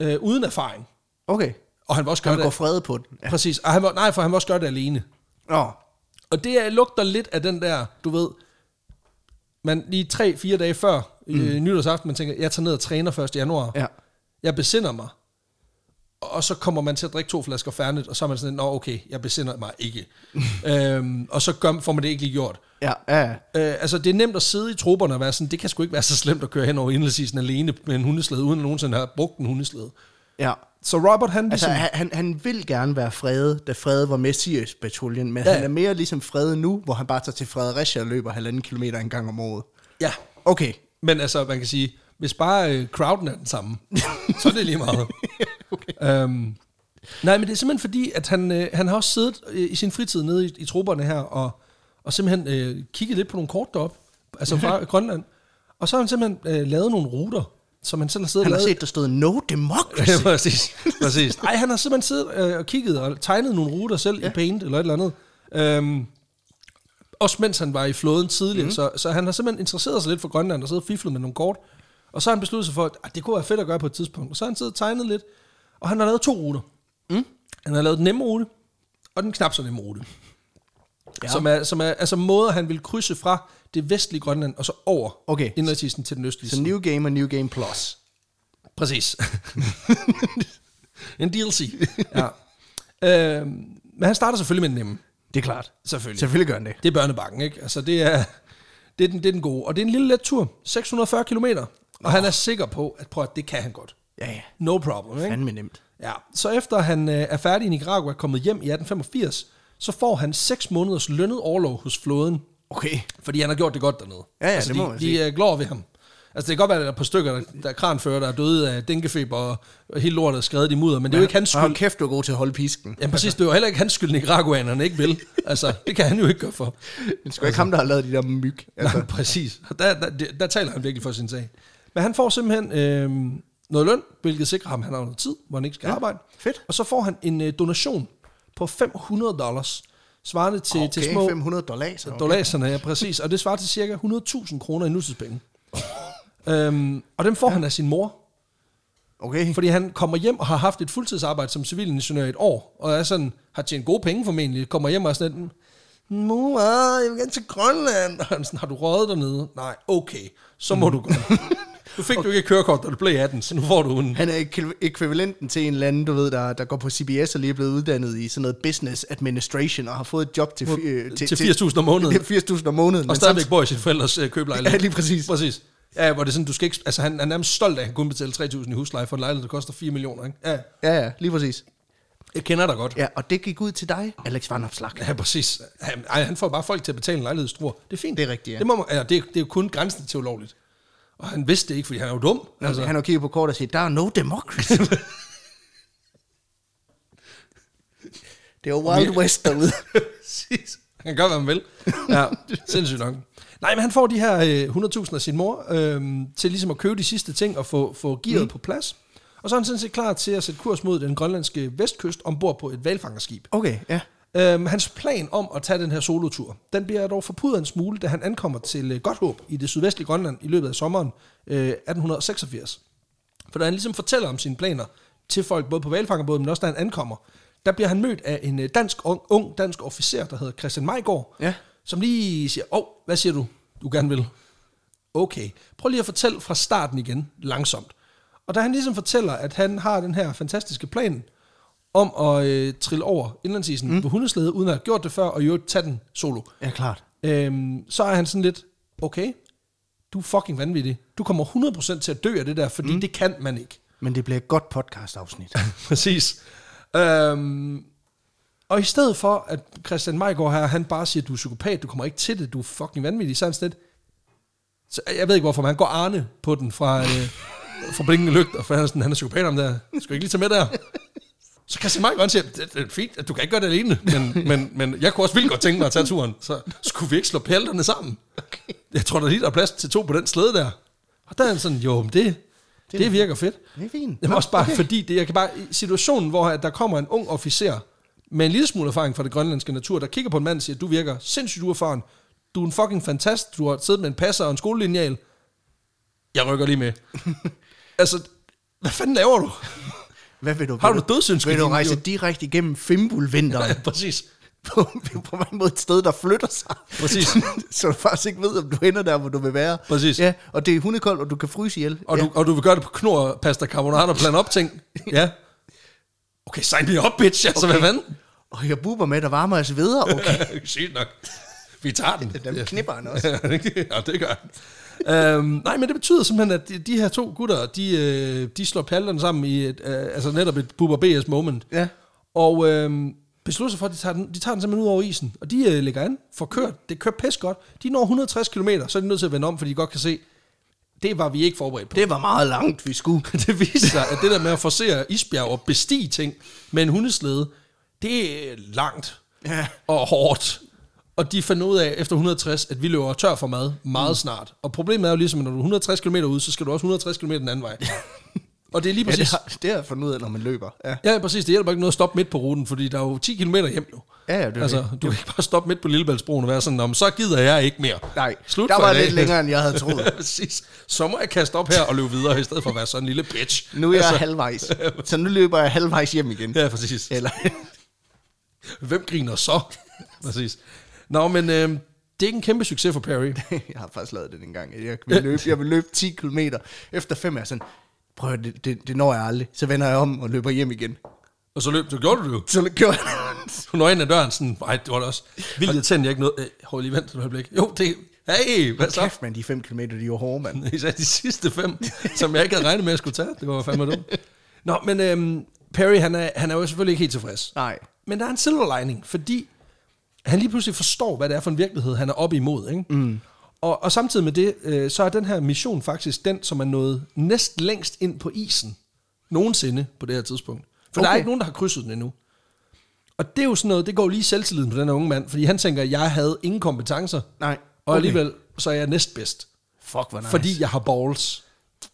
øh, uden erfaring. Okay. Og han vil også gøre han det... Han går fred på den. Ja. Præcis. Og han vil, nej, for han vil også gøre det alene. Nå. Og det lugter lidt af den der, du ved... Man lige tre-fire dage før mm. øh, nytårsaften, man tænker, jeg tager ned og træner første januar. Ja. Jeg besinder mig. Og så kommer man til at drikke to flasker fernet, og så er man sådan, nå okay, jeg besinder mig ikke. øhm, og så gør, får man det ikke lige gjort. Ja, ja. Øh, altså det er nemt at sidde i trupperne og være sådan, det kan sgu ikke være så slemt at køre hen over indlandsisen alene med en hundeslæde, uden at nogensinde har brugt en hundeslæde. Ja. Så Robert, han ligesom... Altså, han, han vil gerne være fredet, da fredet var Messias-patruljen, men ja. han er mere ligesom fredet nu, hvor han bare tager til Fredericia og løber halvanden kilometer en gang om året. Ja. Okay. Men altså, man kan sige, hvis bare uh, crowden er den samme, så er det lige meget. Okay. Øhm, nej, men det er simpelthen fordi, at han, øh, han har også siddet øh, i sin fritid nede i, i trupperne her, og, og simpelthen øh, kigget lidt på nogle kort deroppe, altså fra Grønland, og så har han simpelthen øh, lavet nogle ruter, som han selv har siddet og lavet. Han har set, der stod no democracy. Ja, præcis. præcis. Ej, han har simpelthen siddet øh, og kigget og tegnet nogle ruter selv ja. i Paint eller et eller andet. Øhm, også mens han var i flåden tidligere. Mm. Så, så han har simpelthen interesseret sig lidt for Grønland og siddet og fiflet med nogle kort. Og så har han besluttet sig for, at det kunne være fedt at gøre på et tidspunkt. Og så har han siddet og tegnet lidt, og han har lavet to ruter. Mm. Han har lavet den nemme rute, og den knap så nemme rute. Ja. Som er, som er altså måder, han vil krydse fra det vestlige Grønland, og så over okay. indrigsisen til den østlige. Så New Game og New Game Plus. Præcis. En D L C. Ja. Øh, men han starter selvfølgelig med den nemme. Det er klart. Selvfølgelig. Selvfølgelig gør han det. Det er børnebakken, ikke? Altså, det er, det er, den, det er den gode. Og det er en lille let tur. seks hundrede og fyrre kilometer. Og oh. han er sikker på, at, prøv, at det kan han godt. Ja, ja. No problem, ikke? Fandme nemt. Ja. Så efter han øh, er færdig i Nicaragua, er kommet hjem i atten femogfirs, så får han seks måneders lønnet orlov hos flåden. Okay. Fordi han har gjort det godt dernede. Ja, ja, altså, det må de, man sige. De uh, glår ved ham. Altså, det kan godt være, at der er på stykker, der, der er kranfører, der er døde af dænkefeber, og, og hele lortet er skredet i mudder, men det er jo ikke hans skyld. Hold kæft, du er god til at holde pisken. Ja, præcis, det er jo heller ikke hans skyld, nicaraguanerne ikke vil. Altså, det kan han jo ikke gøre for. Det skulle ikke ham, der har lavet de der myg. Altså. Nej, præcis. Der, der, der, der taler han virkelig for sin sag. Men han får simpelthen øh, noget løn, hvilket sikrer ham, han har noget tid, hvor han ikke skal ja, arbejde. Fedt. Og så får han en øh, donation på fem hundrede dollars, svarende til, okay, til små... fem hundrede dollars. Okay. Dollarserne, ja, præcis. Og det svarer til cirka hundrede tusind kroner i nutidspenge. Øhm, og dem får ja. han af sin mor. Okay. Fordi han kommer hjem og har haft et fuldtidsarbejde som civilingeniør i et år, og er sådan, har tjent gode penge formentlig, kommer hjem og er sådan, mor, jeg vil gerne til Grønland. Og han sådan, har du røget dernede? Nej, okay, så må mm. du gå. Du fik okay. du ikke et kørekort, da du blev atten, så nu får du en... Han er ækvivalenten til en eller anden, du ved, der, der går på C B S og lige er blevet uddannet i sådan noget business administration, og har fået et job til... Øh, til, til firs tusind om måneden. Til firs tusind om måneden. Og stadigvæk bor i sine forældres øh, købelejlighed. Ja, lige præcis. Præcis. Ja, hvor det er sådan, du skal ikke... Altså, han er nærmest stolt af, at han kun betaler tre tusind i husleje for en lejlighed, der koster fire millioner, ikke? Ja, ja, ja, lige præcis. Jeg kender dig godt. Ja, og det gik ud til dig, Alex Vanopslagh. Ja, præcis. Ej, han får bare folk til at betale en lejlighedsstruer. Det er fint. Det er rigtigt, ja. Det, må man, ja, det, er, det er jo kun grænsen til ulovligt. Og han vidste det ikke, fordi han er jo dum. Nå, altså. Han har kigget på kort og siger, der er no democracy. Det er Wild Midt. West derude. Præcis. Han gør, hvad man vil. Ja, sindssygt nok. Nej, men han får de her øh, hundrede tusind af sin mor øh, til ligesom at købe de sidste ting og få, få gearet mm. på plads. Og så er han sådan set klar til at sætte kurs mod den grønlandske vestkyst ombord på et valfangerskib. Okay, ja. Øh, hans plan om at tage den her solotur, den bliver dog forpudret en smule, da han ankommer til øh, Godthåb i det sydvestlige Grønland i løbet af sommeren øh, atten seksogfirs. For da han ligesom fortæller om sine planer til folk, både på valfangerbåden, men også da han ankommer, der bliver han mødt af en dansk ung, ung dansk officer, der hedder Christian Mejgaard, ja. Som lige siger, åh, oh, hvad siger du, du gerne vil? Okay, prøv lige at fortælle fra starten igen, langsomt. Og da han ligesom fortæller, at han har den her fantastiske plan om at øh, trille over indlandsisen mm. på hundeslæde, uden at have gjort det før, og i øvrigt tage den solo. Ja, klart. Øhm, så er han sådan lidt, okay, du er fucking vanvittig. Du kommer hundrede procent til at dø af det der, fordi mm. det kan man ikke. Men det bliver et godt podcast-afsnit. Præcis. Øhm, og i stedet for, at Christian Mejgaard her, han bare siger, du er psykopat, du kommer ikke til det, du er fucking vanvittig, så er han sådan lidt, så jeg ved ikke hvorfor, men han går Arne på den fra, øh, fra Blinkende Lygter, for han er sådan, han er psykopat om der, skal jeg ikke lige tage med der? Så Christian Mejgaard siger, det er fint, at du kan ikke gøre det alene, men, men, men jeg kunne også vildt godt tænke mig at tage turen, så skulle vi ikke slå pælterne sammen? Okay. Jeg tror, der er lige der er plads til to på den slæde der. Og der er han sådan, jo, men det... Det, det virker fedt. Det er fint. Det er også bare okay. fordi, det, jeg kan bare, situationen, hvor der kommer en ung officer med en lille smule erfaring fra det grønlandske natur, der kigger på en mand og siger, du virker sindssygt uerfaren. Du er en fucking fantast. Du har siddet med en passer og en skolelineal. Jeg rykker lige med. Altså, hvad fanden laver du? Hvad vil du? Har du dødsønskning? Vil du rejse direkte igennem Fimbulvinteren? Ja, præcis. På, på mange måder et sted, der flytter sig. Præcis. Så du faktisk ikke ved, om du ender der, hvor du vil være. Præcis. Ja, og det er hundekoldt, og du kan fryse ihjel. Og, ja. du, og du vil gøre det på knor, pasta, carbonara og blande op ting. Ja. Okay, sign me up, bitch. Altså, okay. Hvad fanden? Og jeg buber med, der varmer os videre. Okay. Sygt nok. Vi tager den. Dem knipper han også. Ja, det gør han. øhm, nej, men det betyder simpelthen, at de, de her to gutter, de, de slår palderne sammen i et, altså netop et buber B S moment. Ja. Og... Øhm, beslutter sig for, at de tager den, de tager den simpelthen ud over isen, og de øh, lægger an, får kørt, det kører pæst godt, de når hundrede og tres kilometer, så er de nødt til at vende om, fordi de godt kan se, det var vi ikke forberedt på. Det var meget langt, vi skulle. Det viser sig, at det der med at forsere isbjerg og bestige ting med en hundeslæde, det er langt ja. og hårdt. Og de fandt ud af efter hundrede og tres, at vi løber tør for mad meget mm. snart. Og problemet er jo ligesom, at når du er hundrede og tres kilometer ude, så skal du også hundrede og tres kilometer den anden vej. Og det er lige præcis... Ja, det, har, det har jeg fundet ud af, når man løber. Ja, ja præcis. Det hjælper ikke noget at stoppe midt på ruten, fordi der er jo ti kilometer hjem jo. Ja, ja, det er altså, det. Du kan ikke bare stoppe midt på Lillebæltsbroen og være sådan, om så gider jeg ikke mere. Nej, slut der var lidt længere, end jeg havde troet. Ja, præcis. Så må jeg kaste op her og løbe videre, i stedet for at være sådan en lille bitch. Nu er altså, jeg halvvejs. Så nu løber jeg halvvejs hjem igen. Ja, præcis. Eller... Hvem griner så? Præcis. Nå, men... Øh, det er ikke en kæmpe succes for Perry. Jeg har faktisk lavet det engang. Jeg vil løbe, jeg vil løbe ti kilometer. Efter fem er sådan, prøv det, det, det når jeg aldrig. Så vender jeg om og løber hjem igen. Og så løb, så gjorde du det jo. Så gjorde jeg det. Du når ind ad døren sådan, nej, det var det også. Vildt, jeg tændte jeg ikke noget. Øh, hold lige vent, et øjeblik. Jo, det hey, hvad så? Kæft, man, de fem kilometer, de var hårde, mand. Især de sidste fem, som jeg ikke havde regnet med, at jeg skulle tage. Det var fandme dumt. Nå, men øhm, Perry, han er, han er jo selvfølgelig ikke helt tilfreds. Nej. Men der er en silver lining, fordi... han lige pludselig forstår, hvad det er for en virkelighed, han er oppe imod. Ikke? Mm. Og, og samtidig med det, øh, så er den her mission faktisk den, som er nået næst længst ind på isen. Nogensinde på det her tidspunkt. For okay. Der er ikke nogen, der har krydset den endnu. Og det er jo sådan noget, det går lige selvtilliden på den her unge mand. Fordi han tænker, at jeg havde ingen kompetencer. Nej. Okay. Og alligevel, så er jeg næstbedst. Fuck, hvor nice. Fordi jeg har balls.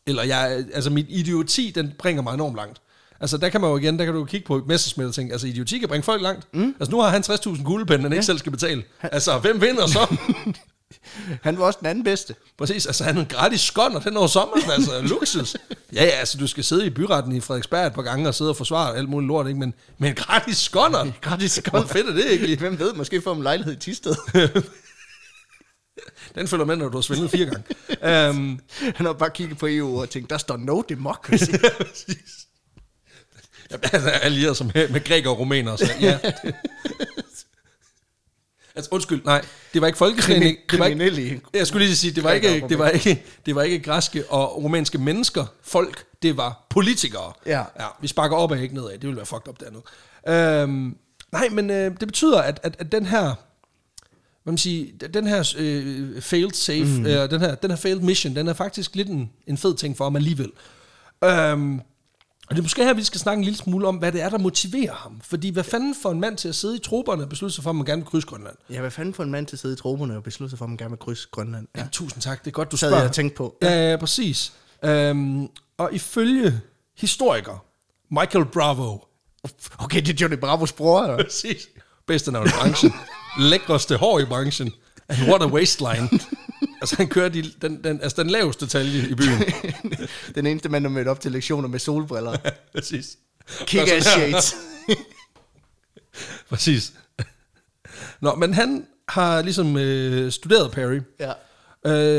Eller jeg, altså mit idioti, den bringer mig enormt langt. Altså, der kan man jo igen, der kan du kigge på Messersmith og tænke, altså, idioti kan bringe folk langt. Mm. Altså, nu har han tres tusind guldpinde, han ja. ikke selv skal betale. Altså, hvem vinder så? Han var også den anden bedste. Præcis, altså, han er en gratis skånder den over sommeren, altså, luksus. Ja, ja, altså, du skal sidde i byretten i Frederiksberg et par gange og sidde og forsvare alt muligt lort, ikke? Men, men gratis skånder? Gratis skånder. Hvor fedt er det, ikke? Hvem ved, måske får man lejlighed i Thisted. Den følger med, når du har svindlet fire gange. um, han har bare kigget på E U og tænkt, der står no democracy. Altså allieret som med, med grækere og rumænere. Ja. Altså undskyld, nej, det var ikke folkekrigen. Det var ikke. Jeg skulle lige sige, det var ikke, det var ikke, det var ikke græske og rumænske mennesker, folk. Det var politikere. Ja. Ja, vi sparker op og ikke nedad. Det ville være fucked op dernede. Øhm, nej, men øh, det betyder, at, at at den her, hvad man siger, den her øh, failed safe, mm. øh, den her, den her failed mission, den er faktisk lidt en, en fed ting for ham alligevel. Øhm, Og det er måske her, vi skal snakke en lille smule om, hvad det er, der motiverer ham. Fordi hvad fanden får en mand til at sidde i troberne og beslutte sig for, at man gerne vil krydse Grønland? Ja, hvad fanden får en mand til at sidde i troberne og beslutte sig for, at man gerne vil krydse Grønland? Ja, ja tusind tak. Det er godt, du spørger. Det havde jeg tænkt på. Ja, ja, ja præcis. Øhm, og ifølge historiker Michael Bravo. Okay, det er Johnny Bravos bror, eller? Præcis. Bedste navn i branchen. Lækreste hår i branchen. What a waistline. Altså, han kører de, den, den, altså, den laveste talje i byen. Den eneste mand, der mødte op til lektioner med solbriller. Ja, præcis. Kick-ass shades. Præcis. Nå, men han har ligesom øh, studeret Perry. Ja.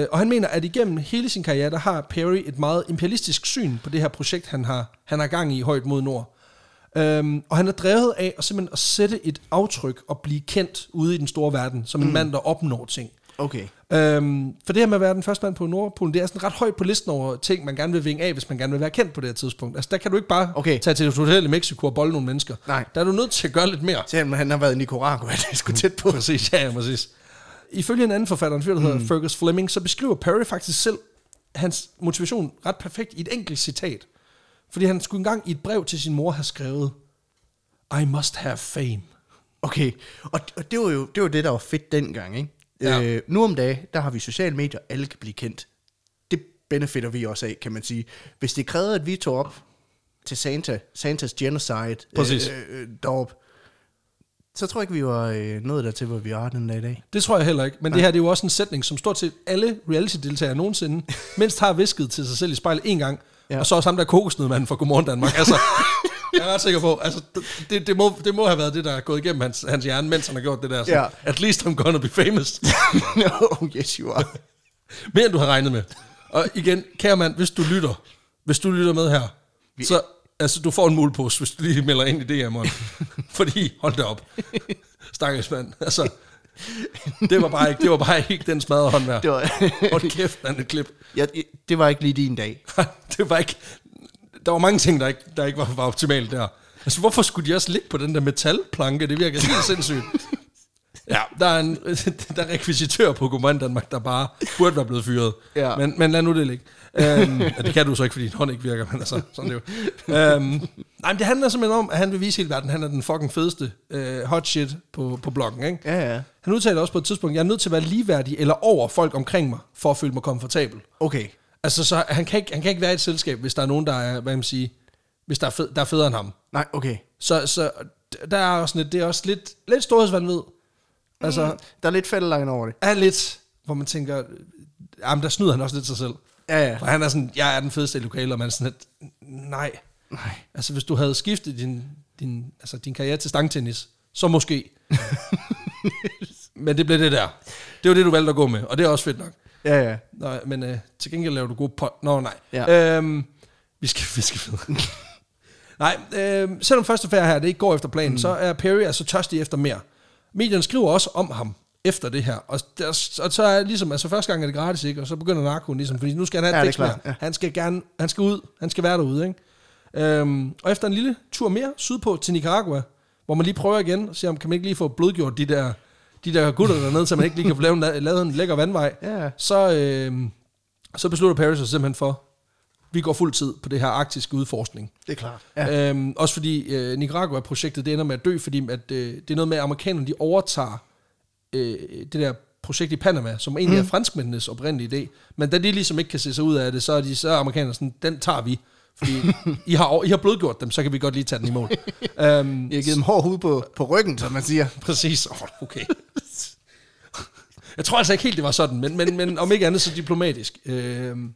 Øh, og han mener, at igennem hele sin karriere, der har Perry et meget imperialistisk syn på det her projekt, han har, han har gang i højt mod nord. Øhm, og han er drevet af at, simpelthen at sætte et aftryk og blive kendt ude i den store verden, som en mm. mand, der opnår ting. Okay. Øhm, for det her med at være den første mand på Nordpolen, det er sådan ret højt på listen over ting, man gerne vil vinge af, hvis man gerne vil være kendt på det her tidspunkt. Altså der kan du ikke bare okay. tage til et hotel i Mexico og bolle nogle mennesker. Nej. Der er du nødt til at gøre lidt mere. Selvom han har været i Nicaragua, det er sgu tæt på. Præcis, ja, præcis. Ifølge en anden forfatter, en fyr, der mm. hedder Fergus Fleming, så beskriver Perry faktisk selv hans motivation ret perfekt i et enkelt citat. Fordi han skulle engang i et brev til sin mor have skrevet, I must have fame. Okay, og, og det var jo det, var det, der var fedt dengang, ikke? Ja. Øh, nu om dagen, der har vi sociale medier, alle kan blive kendt. Det benefitter vi også af, kan man sige. Hvis det krævede, at vi tog op til Santa, Santas genocide øh, øh, derop, så tror jeg ikke, vi var øh, nået dertil, hvor vi er den dag i dag. Det tror jeg heller ikke, men ja. Det her det er jo også en sætning, som stort set alle reality-deltagere nogensinde mindst har visket til sig selv i spejlet en gang, ja. Og så også ham der kokosnedmanden fra Godmorgen Danmark. Altså, jeg er ret sikker på, altså, det, det, må, det må have været det, der er gået igennem hans, hans hjerne, mens han har gjort det der. Så, yeah. At least I'm gonna be famous. Oh, yes you are. Mere end du har regnet med. Og igen, kære mand, hvis du lytter, hvis du lytter med her, vi... så altså, du får en mulepose, hvis du lige melder ind i D M'eren. Fordi, hold da op, stakkels mand, altså, det var bare ikke, det var bare ikke den smadrede hånd værd. Hold kæft, andet klip. Ja, det var ikke lige din dag. Det var ikke... Der var mange ting, der ikke, der ikke var, var optimalt der. Altså, hvorfor skulle de også ligge på den der metalplanke? Det virker helt sindssygt. Ja, der er en der er rekvisitør på Godmorgen Danmark, der bare burde være blevet fyret. Ja. Men, men lad nu det ligge. Øhm, det kan du så ikke, fordi din hånd ikke virker, men altså, sådan det jo. Øhm, nej, men det handler simpelthen om, at han vil vise hele verden, han er den fucking fedeste øh, hot shit på, på bloggen, ikke? Ja, ja. Han udtaler også på et tidspunkt, jeg er nødt til at være ligeværdig eller over folk omkring mig, for at føle mig komfortabel. Okay. Altså, så han kan ikke, han kan ikke være i et selskab, hvis der er nogen, der er, hvad man siger, hvis der er, fed, der er federe end ham. Nej, okay. Så, så der er også lidt, det er også lidt, lidt storhedsvanvid. Altså, mm, der er lidt fældelegn over det. Er lidt, hvor man tænker, jamen der snyder han også lidt sig selv. Ja, ja. For han er sådan, jeg er den fedeste i lokalet, og man er sådan lidt, nej. Nej. Altså, hvis du havde skiftet din, din, altså, din karriere til stangtennis, så måske. Men det blev det der. Det var det, du valgte at gå med, og det er også fedt nok. Ja, ja. Nå, men øh, til gengæld laver du gode pot. Nå, nej. Ja. Øhm, vi skal vi skal Nej, øh, selvom første færd her, det ikke går efter planen, mm. så er Perry altså tørstig efter mere. Medierne skriver også om ham efter det her, og, der, og så er ligesom, altså første gang er det gratis, ikke? Og så begynder narkoen ligesom, fordi nu skal han have et ja, ja. Han skal gerne, han skal ud, han skal være derude, ikke? Øhm, og efter en lille tur mere sydpå til Nicaragua, hvor man lige prøver igen og siger, om kan man ikke lige få blodgjort de der, de der gutter dernede, så man ikke lige kan få lavet en, lavet en lækker vandvej, ja. så, øhm, så beslutter Perry sig simpelthen for, vi går fuld tid på det her arktiske udforskning. Det er klart. Ja. Øhm, også fordi øh, Nicaragua-projektet, det ender med at dø, fordi at, øh, det er noget med, at amerikanerne de overtager øh, det der projekt i Panama, som egentlig mm. er franskmændenes oprindelige idé. Men da de ligesom ikke kan se sig ud af det, så er, de, så er amerikanerne sådan, den tager vi. Fordi I, har, I har blodgjort dem, så kan vi godt lige tage den i mål. øhm, I har givet dem hård hud på, på ryggen, som man siger. Præcis. Åh, oh, okay. Jeg tror altså ikke helt, det var sådan, men, men, men om ikke andet så diplomatisk. Øhm,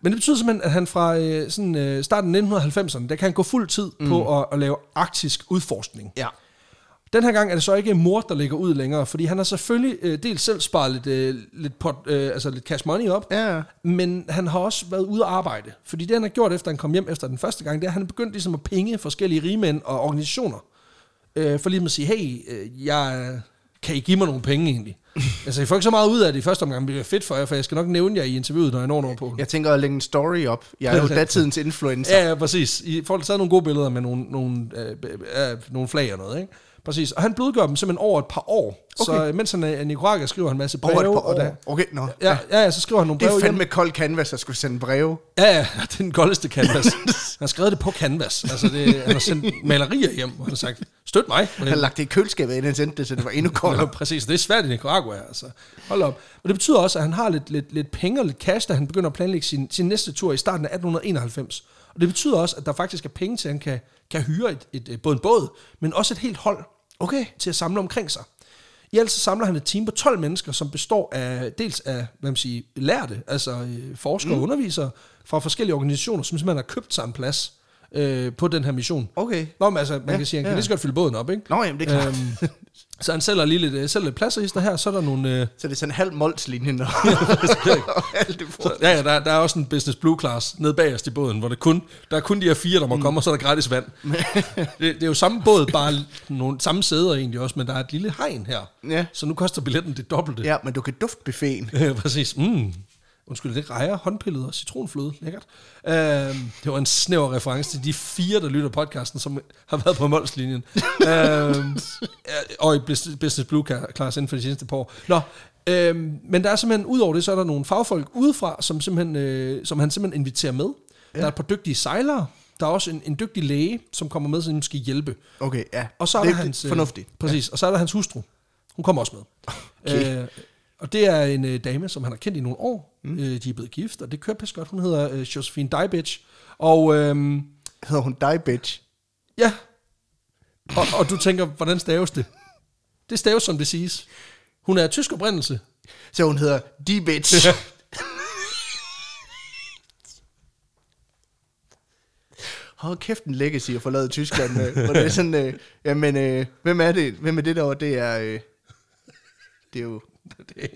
Men det betyder simpelthen, at han fra øh, sådan, øh, starten af nitten halvfemserne, der kan han gå fuld tid mm. på at, at lave arktisk udforskning. Ja. Den her gang er det så ikke mor, der ligger ud længere, fordi han har selvfølgelig øh, dels selv sparet lidt, øh, lidt, pot, øh, altså lidt cash money op, ja. Men han har også været ude at arbejde. Fordi det, han har gjort, efter han kom hjem efter den første gang, det er, at han begyndte ligesom at pinge forskellige rigmænd og organisationer. Øh, for ligesom at sige, hey, øh, jeg, kan I give mig nogle penge egentlig? Altså, I får ikke så meget ud af det i første omgang, det bliver fedt for jer, for jeg skal nok nævne jer i interviewet, når jeg når Nordpolen. Jeg tænker at lægge en story op. Jeg er jo datidens influencer. Ja, ja, præcis. I får taget nogle gode billeder med nogle, nogle, øh, øh, nogle flag og noget, ikke? Præcis. Og han blodgør dem simpelthen over et par år. Okay. Så mens han er i Nicaragua, skriver han en masse breve. Over et par år? Og da, okay, nå. No. Ja, ja, ja, så skriver han nogle breve. Det er fandme hjem. Kold canvas, at skulle sende breve. Ja, ja, det er den koldeste canvas. Han skrev det på canvas. Altså, det, han har sendt malerier hjem, og han har sagt, støt mig. Han har lagt det i køleskabet, inden han sendte det, så det var endnu koldere. Ja, præcis. Det er svært i Nicaragua, altså. Hold op. Og det betyder også, at han har lidt, lidt, lidt penge og lidt cash, da han begynder at planlægge sin, sin næste tur i starten af atten enoghalvfems. Og det betyder også, at der faktisk er penge til, at han kan, kan hyre et, et, et, både en båd, men også et helt hold okay. til at samle omkring sig. I alt så samler han et team på tolv mennesker, som består af dels af hvad man siger, lærte, altså forskere mm. og undervisere fra forskellige organisationer, som simpelthen har købt sig en plads øh, på den her mission. Okay. Nå, men altså, man ja, kan sige, han ja. kan lige så godt fylde båden op, ikke? Nå, jamen, det er klart. Øhm, så han sælger lige lidt, sælger lidt pladser her, så er der nogle... Øh... Så det er sådan en halv molslinje, når... så, ja, ja, der, der er også en business blue class nede bagerst i båden, hvor det kun, der er kun de her fire, der må mm. komme, og så er der gratis vand. det, det er jo samme båd, bare nogle samme sæder egentlig også, men der er et lille hegn her, ja. Så nu koster billetten det dobbelte. Ja, men du kan dufte buffeten. Ja, præcis. Mm. Undskyld, det rejer, håndpillede og citronfløde. Lækkert. Uh, det var en snæver reference til de fire, der lytter podcasten, som har været på Molslinjen. uh, og i Business Blue Class inden for de seneste par år. Nå, uh, men der er simpelthen, ud over det, så er der nogle fagfolk udefra, som, simpelthen, uh, som han simpelthen inviterer med. Ja. Der er et par dygtige sejlere. Der er også en, en dygtig læge, som kommer med, som skal hjælpe. Okay, ja. Og så er der hans, fornuftigt. Uh, præcis, ja. Og så er der hans hustru. Hun kommer også med. Okay. Uh, Og det er en øh, dame, som han har kendt i nogle år. Mm. Øh, de er blevet gift, og det kører pæs godt. Hun hedder øh, Josephine Diebitsch. Og øhm, hedder hun Diebitsch? Ja. Og, og du tænker, hvordan staves det? Det staves, som det siges. Hun er af tysk oprindelse. Så hun hedder Diebitsch. Ja. Hold kæft, en legacy at forlade Tyskland. Og det er sådan, øh, jamen, øh, hvem er det? Hvem er det derovre? Det er, øh, det er jo... Det er,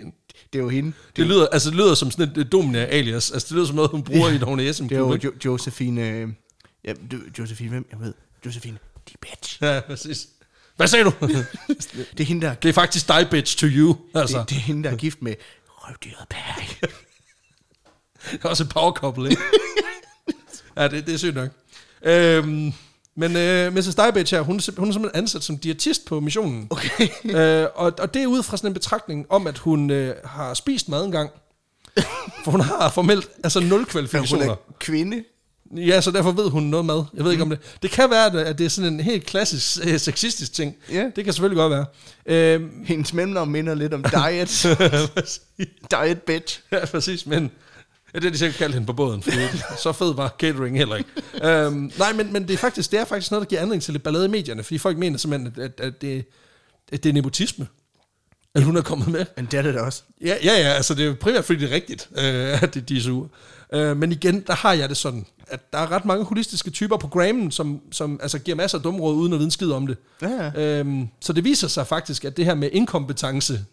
det er jo hende. Det, det, lyder, altså, det lyder som sådan et dominerende alias. Altså, det lyder som noget, hun bruger ja, i hun S M P. Det er jo jo, Josephine... Ja, Josephine, hvem? Jeg ved. Josephine Diebitsch. Ja, præcis. Hvad sagde du? det, er hende, der, det er faktisk Diebitsch to you. Altså. Det, det er hende, der er gift med røvdyret Perry. Det er også et powercouple, ikke? Ja, det, det er sygt nok. Øhm... Men øh, missus Diebitsch her, hun, hun er simpelthen ansat som diætist på missionen. Okay. Øh, og, og det er ud fra sådan en betragtning om, at hun øh, har spist mad engang. For hun har formelt altså nul kvalifikationer. Hun er kvinde. Ja, så derfor ved hun noget mad. Jeg ved ikke mm. om det. Det kan være, at det er sådan en helt klassisk øh, sexistisk ting. Yeah. Det kan selvfølgelig godt være. Øh, Hendes mellemnavn minder lidt om diet. Diet bitch. Ja, præcis, men... Ja, det er de selv kaldt hende på båden, fordi så fed var catering heller ikke. øhm, nej, men, men det, er faktisk, det er faktisk noget, der giver anledning til lidt ballade i medierne, fordi folk mener simpelthen, at, at, at, det, at det er nepotisme, at hun er kommet med. Men det er det da også. Ja, ja, ja, altså det er jo primært, fordi det er rigtigt, øh, at det, de er sure. Øh, men igen, der har jeg det sådan, at der er ret mange holistiske typer på Grammen, som, som altså, giver masser af dumråd uden at vide en skid om det. Ja, ja. Øhm, så det viser sig faktisk, at det her med inkompetence...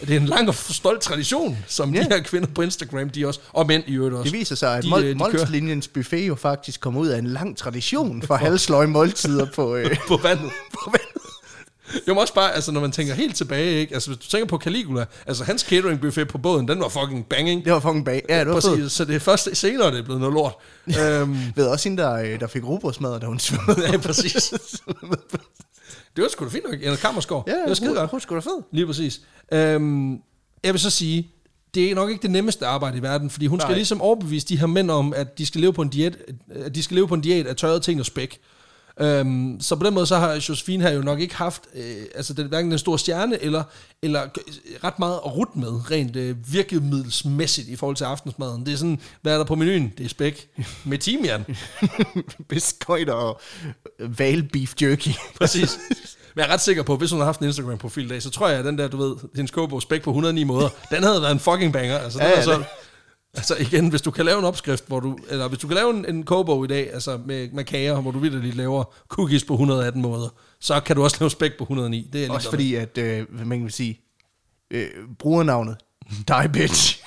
Det er en lang og stolt tradition, som yeah. de her kvinder på Instagram, de også, og mænd i øvrigt også. Det viser sig, at Molslinjens buffet jo faktisk kom ud af en lang tradition for halsløje måltider på, øh. på vandet. På vandet. Jo, men også bare, altså, når man tænker helt tilbage, ikke? Altså, hvis du tænker på Caligula, altså hans cateringbuffet på båden, den var fucking banging. Det var fucking bang, ja, det var præcis, så det er først senere, det er blevet noget lort. øhm. Ved også hende, der, der fik robrødsmad, da hun svømmede. Ja, præcis. Det var sgu da fint nok, eller Kammerskov. Ja, det var skide godt. Hun sgu da fed. Lige præcis. Øhm, jeg vil så sige, det er nok ikke det nemmeste arbejde i verden, fordi hun Nej. skal ligesom overbevise de her mænd om, at de skal leve på en diæt, at de skal leve på en diæt af tørrede ting og spæk. Øhm, så på den måde, så har Josephine her jo nok ikke haft, øh, altså den, hverken den store stjerne, eller, eller ret meget at rute med, rent øh, virkemiddelsmæssigt i forhold til aftensmaden. Det er sådan, hvad er der på menuen? Det er spæk med timian. Biskøjt og val beef jerky. Præcis. Men jeg er ret sikker på, hvis hun har haft en Instagram-profil dag, så tror jeg, at den der, du ved, hendes kogebog spæk på hundrede og ni måder, den havde været en fucking banger. Altså, den ja, ja, så... Altså igen, hvis du kan lave en opskrift, hvor du, eller hvis du kan lave en, en kogebog i dag, altså med, med kager, hvor du vitterligt laver cookies på hundrede og atten måder, så kan du også lave spæk på hundrede og ni. Det er også fordi, at øh, man kan sige, øh, brugernavnet, die bitch.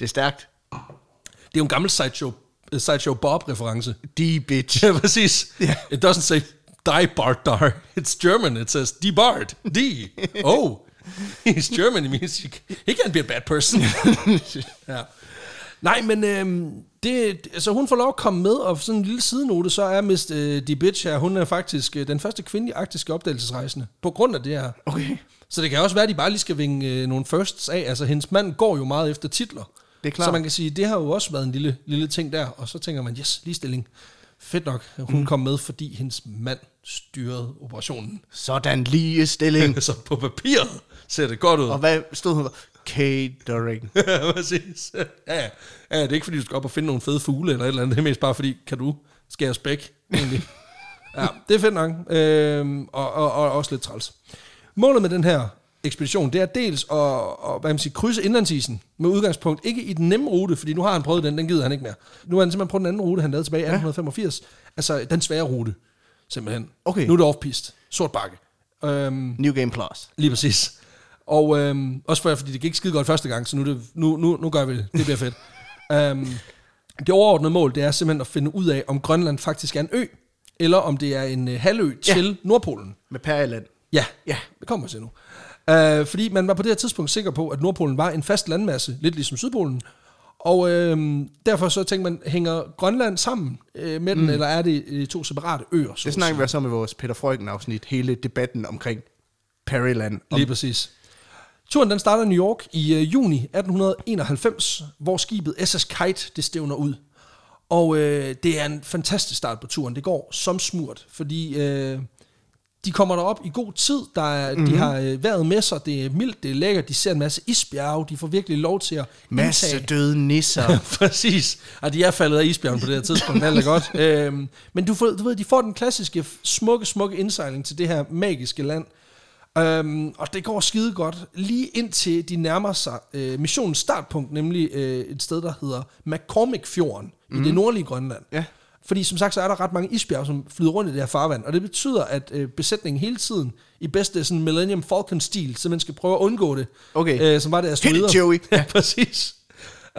Det er stærkt. Det er jo en gammel Sideshow, uh, Sideshow Bob-reference. Die bitch. Ja, præcis. Yeah. It doesn't say die Bart dar. It's German. It says die Bart. Die. Oh. He's German, it means he can't be a bad person. Ja. Nej, men øhm, det, altså, hun får lov at komme med, og sådan en lille sidenote, så er Miss øh, Diebitsch her, hun er faktisk øh, den første kvindelige arktiske opdagelsesrejsende, på grund af det her. Okay. Så det kan også være, at de bare lige skal vinge øh, nogle firsts af, altså hendes mand går jo meget efter titler. Det er klart. Så man kan sige, det har jo også været en lille, lille ting der, og så tænker man, yes, ligestilling. Fedt nok, hun mm. kom med, fordi hendes mand styrede operationen. Sådan ligestilling. Så på papiret ser det godt ud. Og hvad stod hun for? Catering. Ja, præcis. Ja, ja. Ja, det er ikke fordi, du skal op og finde nogle fede fugle eller et eller andet. Det er mest bare fordi, kan du skære spæk, egentlig. Ja, det er fedt nok. Øhm, og, og, og også lidt træls. Målet med den her ekspedition, det er dels at og, hvad man siger, krydse indlandsisen med udgangspunkt ikke i den nemme rute, fordi nu har han prøvet den, den gider han ikke mere. Nu har han simpelthen prøvet den anden rute, han lavede tilbage i atten femogfirs. Altså den svære rute, simpelthen. Okay. Nu er det off-piste. Sort bakke. Øhm, New Game Plus. Lige præcis. Og øhm, også for, fordi det gik skide godt første gang, så nu, det, nu, nu, nu gør vi det. Det bliver fedt. øhm, det overordnede mål, det er simpelthen at finde ud af, om Grønland faktisk er en ø, eller om det er en øh, halvø til ja. Nordpolen. Med Peary Land. Ja, ja, det kommer til nu. Uh, fordi man var på det her tidspunkt sikker på, at Nordpolen var en fast landmasse, lidt ligesom Sydpolen. Og uh, derfor så tænkte man, hænger Grønland sammen uh, med mm. den, eller er det uh, to separate øer? Det snakker vi så om i vores Peter Freuchen-afsnit, hele debatten omkring Peary Land. Om... Lige præcis. Turen den starter i New York i uh, juni atten enoghalvfems, hvor skibet S S Kite, det stævner ud. Og uh, det er en fantastisk start på turen. Det går som smurt, fordi... Uh, De kommer derop i god tid, der, mm-hmm. de har været med sig, det er mildt, det er lækkert, de ser en masse isbjerge, de får virkelig lov til at masse indtage. Døde nisser. Præcis, og de er faldet af isbjergen på det her tidspunkt, alt er godt. Øhm, men du, får, du ved, de får den klassiske, smukke, smukke indsejling til det her magiske land. Øhm, og det går skide godt, lige indtil de nærmer sig øh, missionens startpunkt, nemlig øh, et sted, der hedder McCormick-fjorden mm-hmm. i det nordlige Grønland. Ja. Fordi som sagt, så er der ret mange isbjerg, som flyder rundt i det her farvand. Og det betyder, at øh, besætningen hele tiden, i bedste sådan Millennium Falcon-stil, så man skal prøve at undgå det. Okay. Øh, som var det asteroider. Hit it, Joey. Ja, præcis.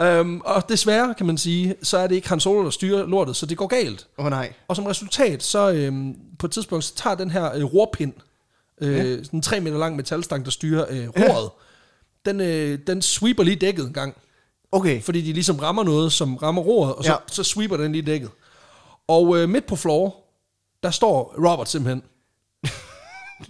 Um, og desværre, kan man sige, så er det ikke Han Solo, der styrer lortet, så det går galt. Åh oh, nej. Og som resultat, så øh, på et tidspunkt, så tager den her øh, rorpind, øh, yeah. sådan en tre meter lang metalstang, der styrer øh, roret, yeah. den, øh, den sweeper lige dækket en gang. Okay. Fordi de ligesom rammer noget, som rammer roret, og så, ja. så sweeper den lige dækket. Og øh, midt på floor, der står Robert simpelthen.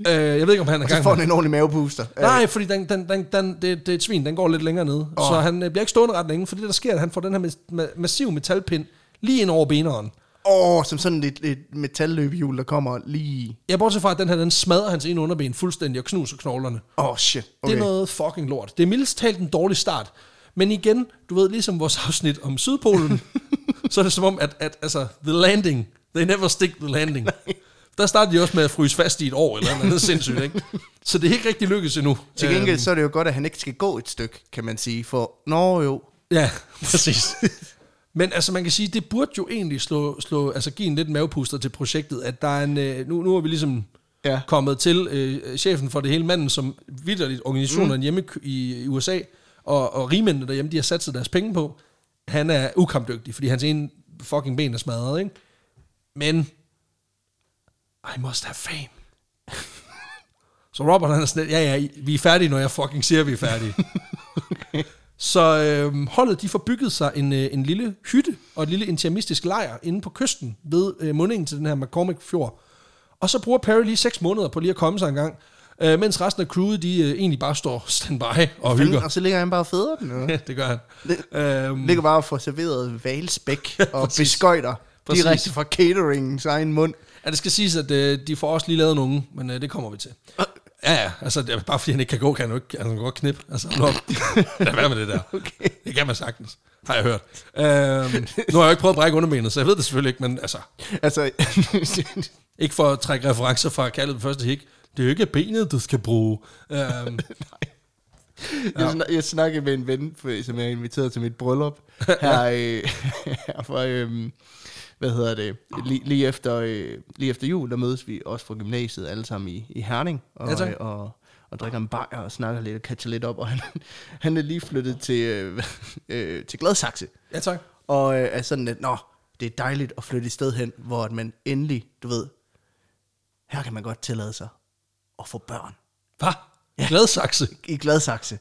øh, jeg ved ikke, om han er gang. Så får han en ordentlig mavepuster. Nej, fordi den, den, den, den, det, det er et svin, den går lidt længere ned. Oh. Så han øh, bliver ikke stående ret længe, for det der sker, at han får den her ma- massive metalpind lige ind over beneren. Åh, oh, som sådan et, et metalløbehjul, der kommer lige... Jeg bortset fra, at den her, den smadrer hans ene underben fuldstændig og knuser knoglerne. Åh, oh, shit. Okay. Det er noget fucking lort. Det er mildest talt en dårlig start. Men igen, du ved, ligesom vores afsnit om Sydpolen, så er det som om, at, at altså, the landing, they never stick the landing. Nej. Der startede de også med at fryse fast i et år, eller andet sindssygt, ikke? Så det er ikke rigtig lykkedes endnu. Til gengæld så er det jo godt, at han ikke skal gå et stykke, kan man sige, for nå jo. Ja, præcis. Men altså man kan sige, det burde jo egentlig slå, slå altså give en lidt mavepuster til projektet, at der er en, nu, nu er vi ligesom ja. kommet til øh, chefen for det hele, manden, som vitterligt organisationerne mm. hjemme i U S A, og, og rigmændene derhjemme, de har satset deres penge på, han er ukampdygtig, fordi hans ene fucking ben er smadret, ikke? Men I must have fame. Så Robert, han er sådan, ja ja, vi er færdige, når jeg fucking siger, vi er færdige. Okay. Så øh, holdet, de får bygget sig en, øh, en lille hytte og et lille intimistisk lejr inde på kysten ved øh, mundingen til den her McCormick-fjord. Og så bruger Perry lige seks måneder på lige at komme sig en gang, øh, mens resten af crewet, de øh, egentlig bare står standby og hygger. Og så ligger han bare og fædrer den. Ja, det gør han. L- øhm, ligger bare og får serveret valspæk og beskøjter direkte fra cateringens egen mund. Ja, det skal siges, at øh, de får også lige lavet nogen, men øh, det kommer vi til. Ja, ja, altså det er bare fordi han ikke kan gå, kan han jo ikke, altså han kan godt knippe, altså lad være med det der, okay. Det kan man sagtens, har jeg hørt. Øhm, nu har jeg jo ikke prøvet at brække underbenet, så jeg ved det selvfølgelig ikke, men altså, altså ikke for at trække referencer fra kaldet på første hik, det er jo ikke benet, du skal bruge. Øhm, Ja. Jeg, snak, jeg snakkede med en ven, som jeg inviteret til mit bryllup, her, øh, her for, øh, hvad hedder det, lige, lige, efter, øh, lige efter jul, der mødes vi også fra gymnasiet, alle sammen i, i Herning, og, ja, og, og, og drikker en bajer og snakker lidt og catcher lidt op, og han, han er lige flyttet til, øh, øh, til Gladsaxe. Ja, tak. Og øh, er sådan, at nå, det er dejligt at flytte et sted hen, hvor man endelig, du ved, her kan man godt tillade sig at få børn. Hvad? Ja. Gladsaxe? I Gladsaxe.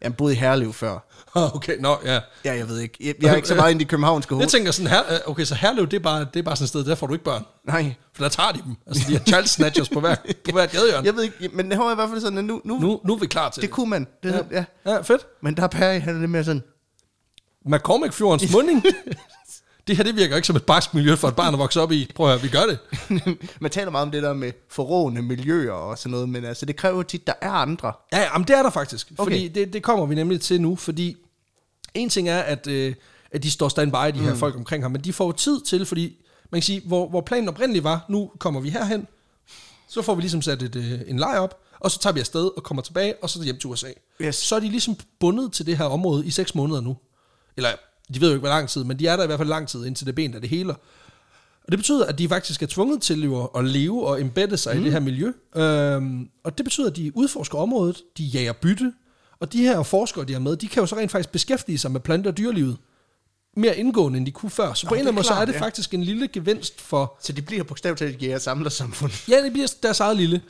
Jeg boede i Herlev før. Ah, okay, nå, no, ja. Yeah. Ja, jeg ved ikke. Jeg, jeg er ikke så meget inde i københavnske hoved. Jeg tænker sådan, her, okay, så Herlev, det er, bare, det er bare sådan et sted, der får du ikke børn. Nej. For der tager de dem. Altså, de har child snatchers på hvert på hver gadehjørne. Jeg ved ikke, men det har jeg i hvert fald sådan, at nu... Nu, nu, nu er vi klar til det. Det kunne man. Det, ja. Ja. Ja, fedt. Men der er Perry, han er lidt mere sådan... McCormick-fjordens munding? Det her, det virker ikke som et barsk miljø for et barn at vokse op i. Prøv at høre, vi gør det. Man taler meget om det der med forrående miljøer og sådan noget, men altså, det kræver tit, der er andre. Ja, jamen, det er der faktisk. Okay. Fordi det, det kommer vi nemlig til nu, fordi en ting er, at, øh, at de står standby, de her mm. folk omkring ham, men de får tid til, fordi man kan sige, hvor, hvor planen oprindeligt var, nu kommer vi herhen, så får vi ligesom sat et, øh, en lejr op, og så tager vi afsted og kommer tilbage, og så hjem til U S A. Yes. Så er de ligesom bundet til det her område i seks måneder nu. Eller... De ved jo ikke, hvor lang tid, men de er der i hvert fald lang tid, indtil det ben er det heler. Og det betyder, at de faktisk er tvunget til at leve og embedde sig mm. i det her miljø. Øhm, og det betyder, at de udforsker området, de jager bytte, og de her forskere, de er med, de kan jo så rent faktisk beskæftige sig med plante- og dyrelivet mere indgående, end de kunne før. Så på en eller anden måde, så er det ja. faktisk en lille gevinst for... Så de bliver bogstaveligt talt jæger- og samlersamfund. Ja, det bliver deres eget lille...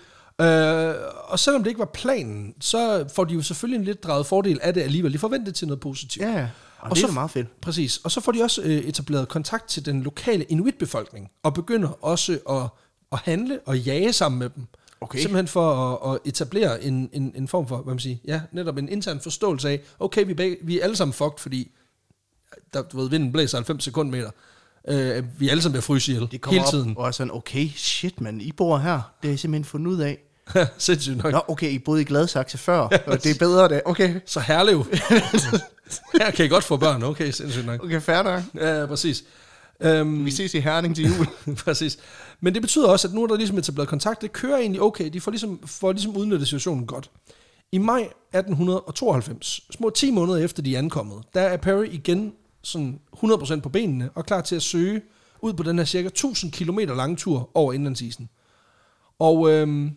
Øh, og selvom det ikke var planen, så får de jo selvfølgelig en lidt drejet fordel af det alligevel. De forventer det til noget positivt. Ja, og, og det så, er meget fedt. Præcis. Og så får de også øh, etableret kontakt til den lokale inuitbefolkning, og begynder også at, at handle og jage sammen med dem. Okay. Simpelthen for at, at etablere en, en, en form for, hvad man siger, ja, netop en intern forståelse af, okay, vi, bag, vi er alle sammen fucked, fordi der, du ved, vinden blæser halvfems sekundmeter. Øh, vi er alle sammen ved at fryse ihjel, hele tiden. Og er sådan, okay, shit man, I bor her, det er simpelthen fundet ud af. Sindssygt nok. Nå, okay, I boede i Gladsaxe før, ja, og det er bedre det. Okay. Så Herlev. Her kan I godt få børn, okay, sindssygt nok. Okay, færdig. Ja, præcis. Um, Vi ses i Herning til jul. Præcis. Men det betyder også, at nu er der ligesom etableret kontakt, det kører egentlig okay, de får ligesom, får ligesom udnyttet situationen godt. I maj atten tooghalvfems, små ti måneder efter de er ankommet, der er Perry igen sådan hundrede procent på benene, og klar til at søge ud på den her cirka tusind kilometer lange tur over indlandsisen. Og øhm,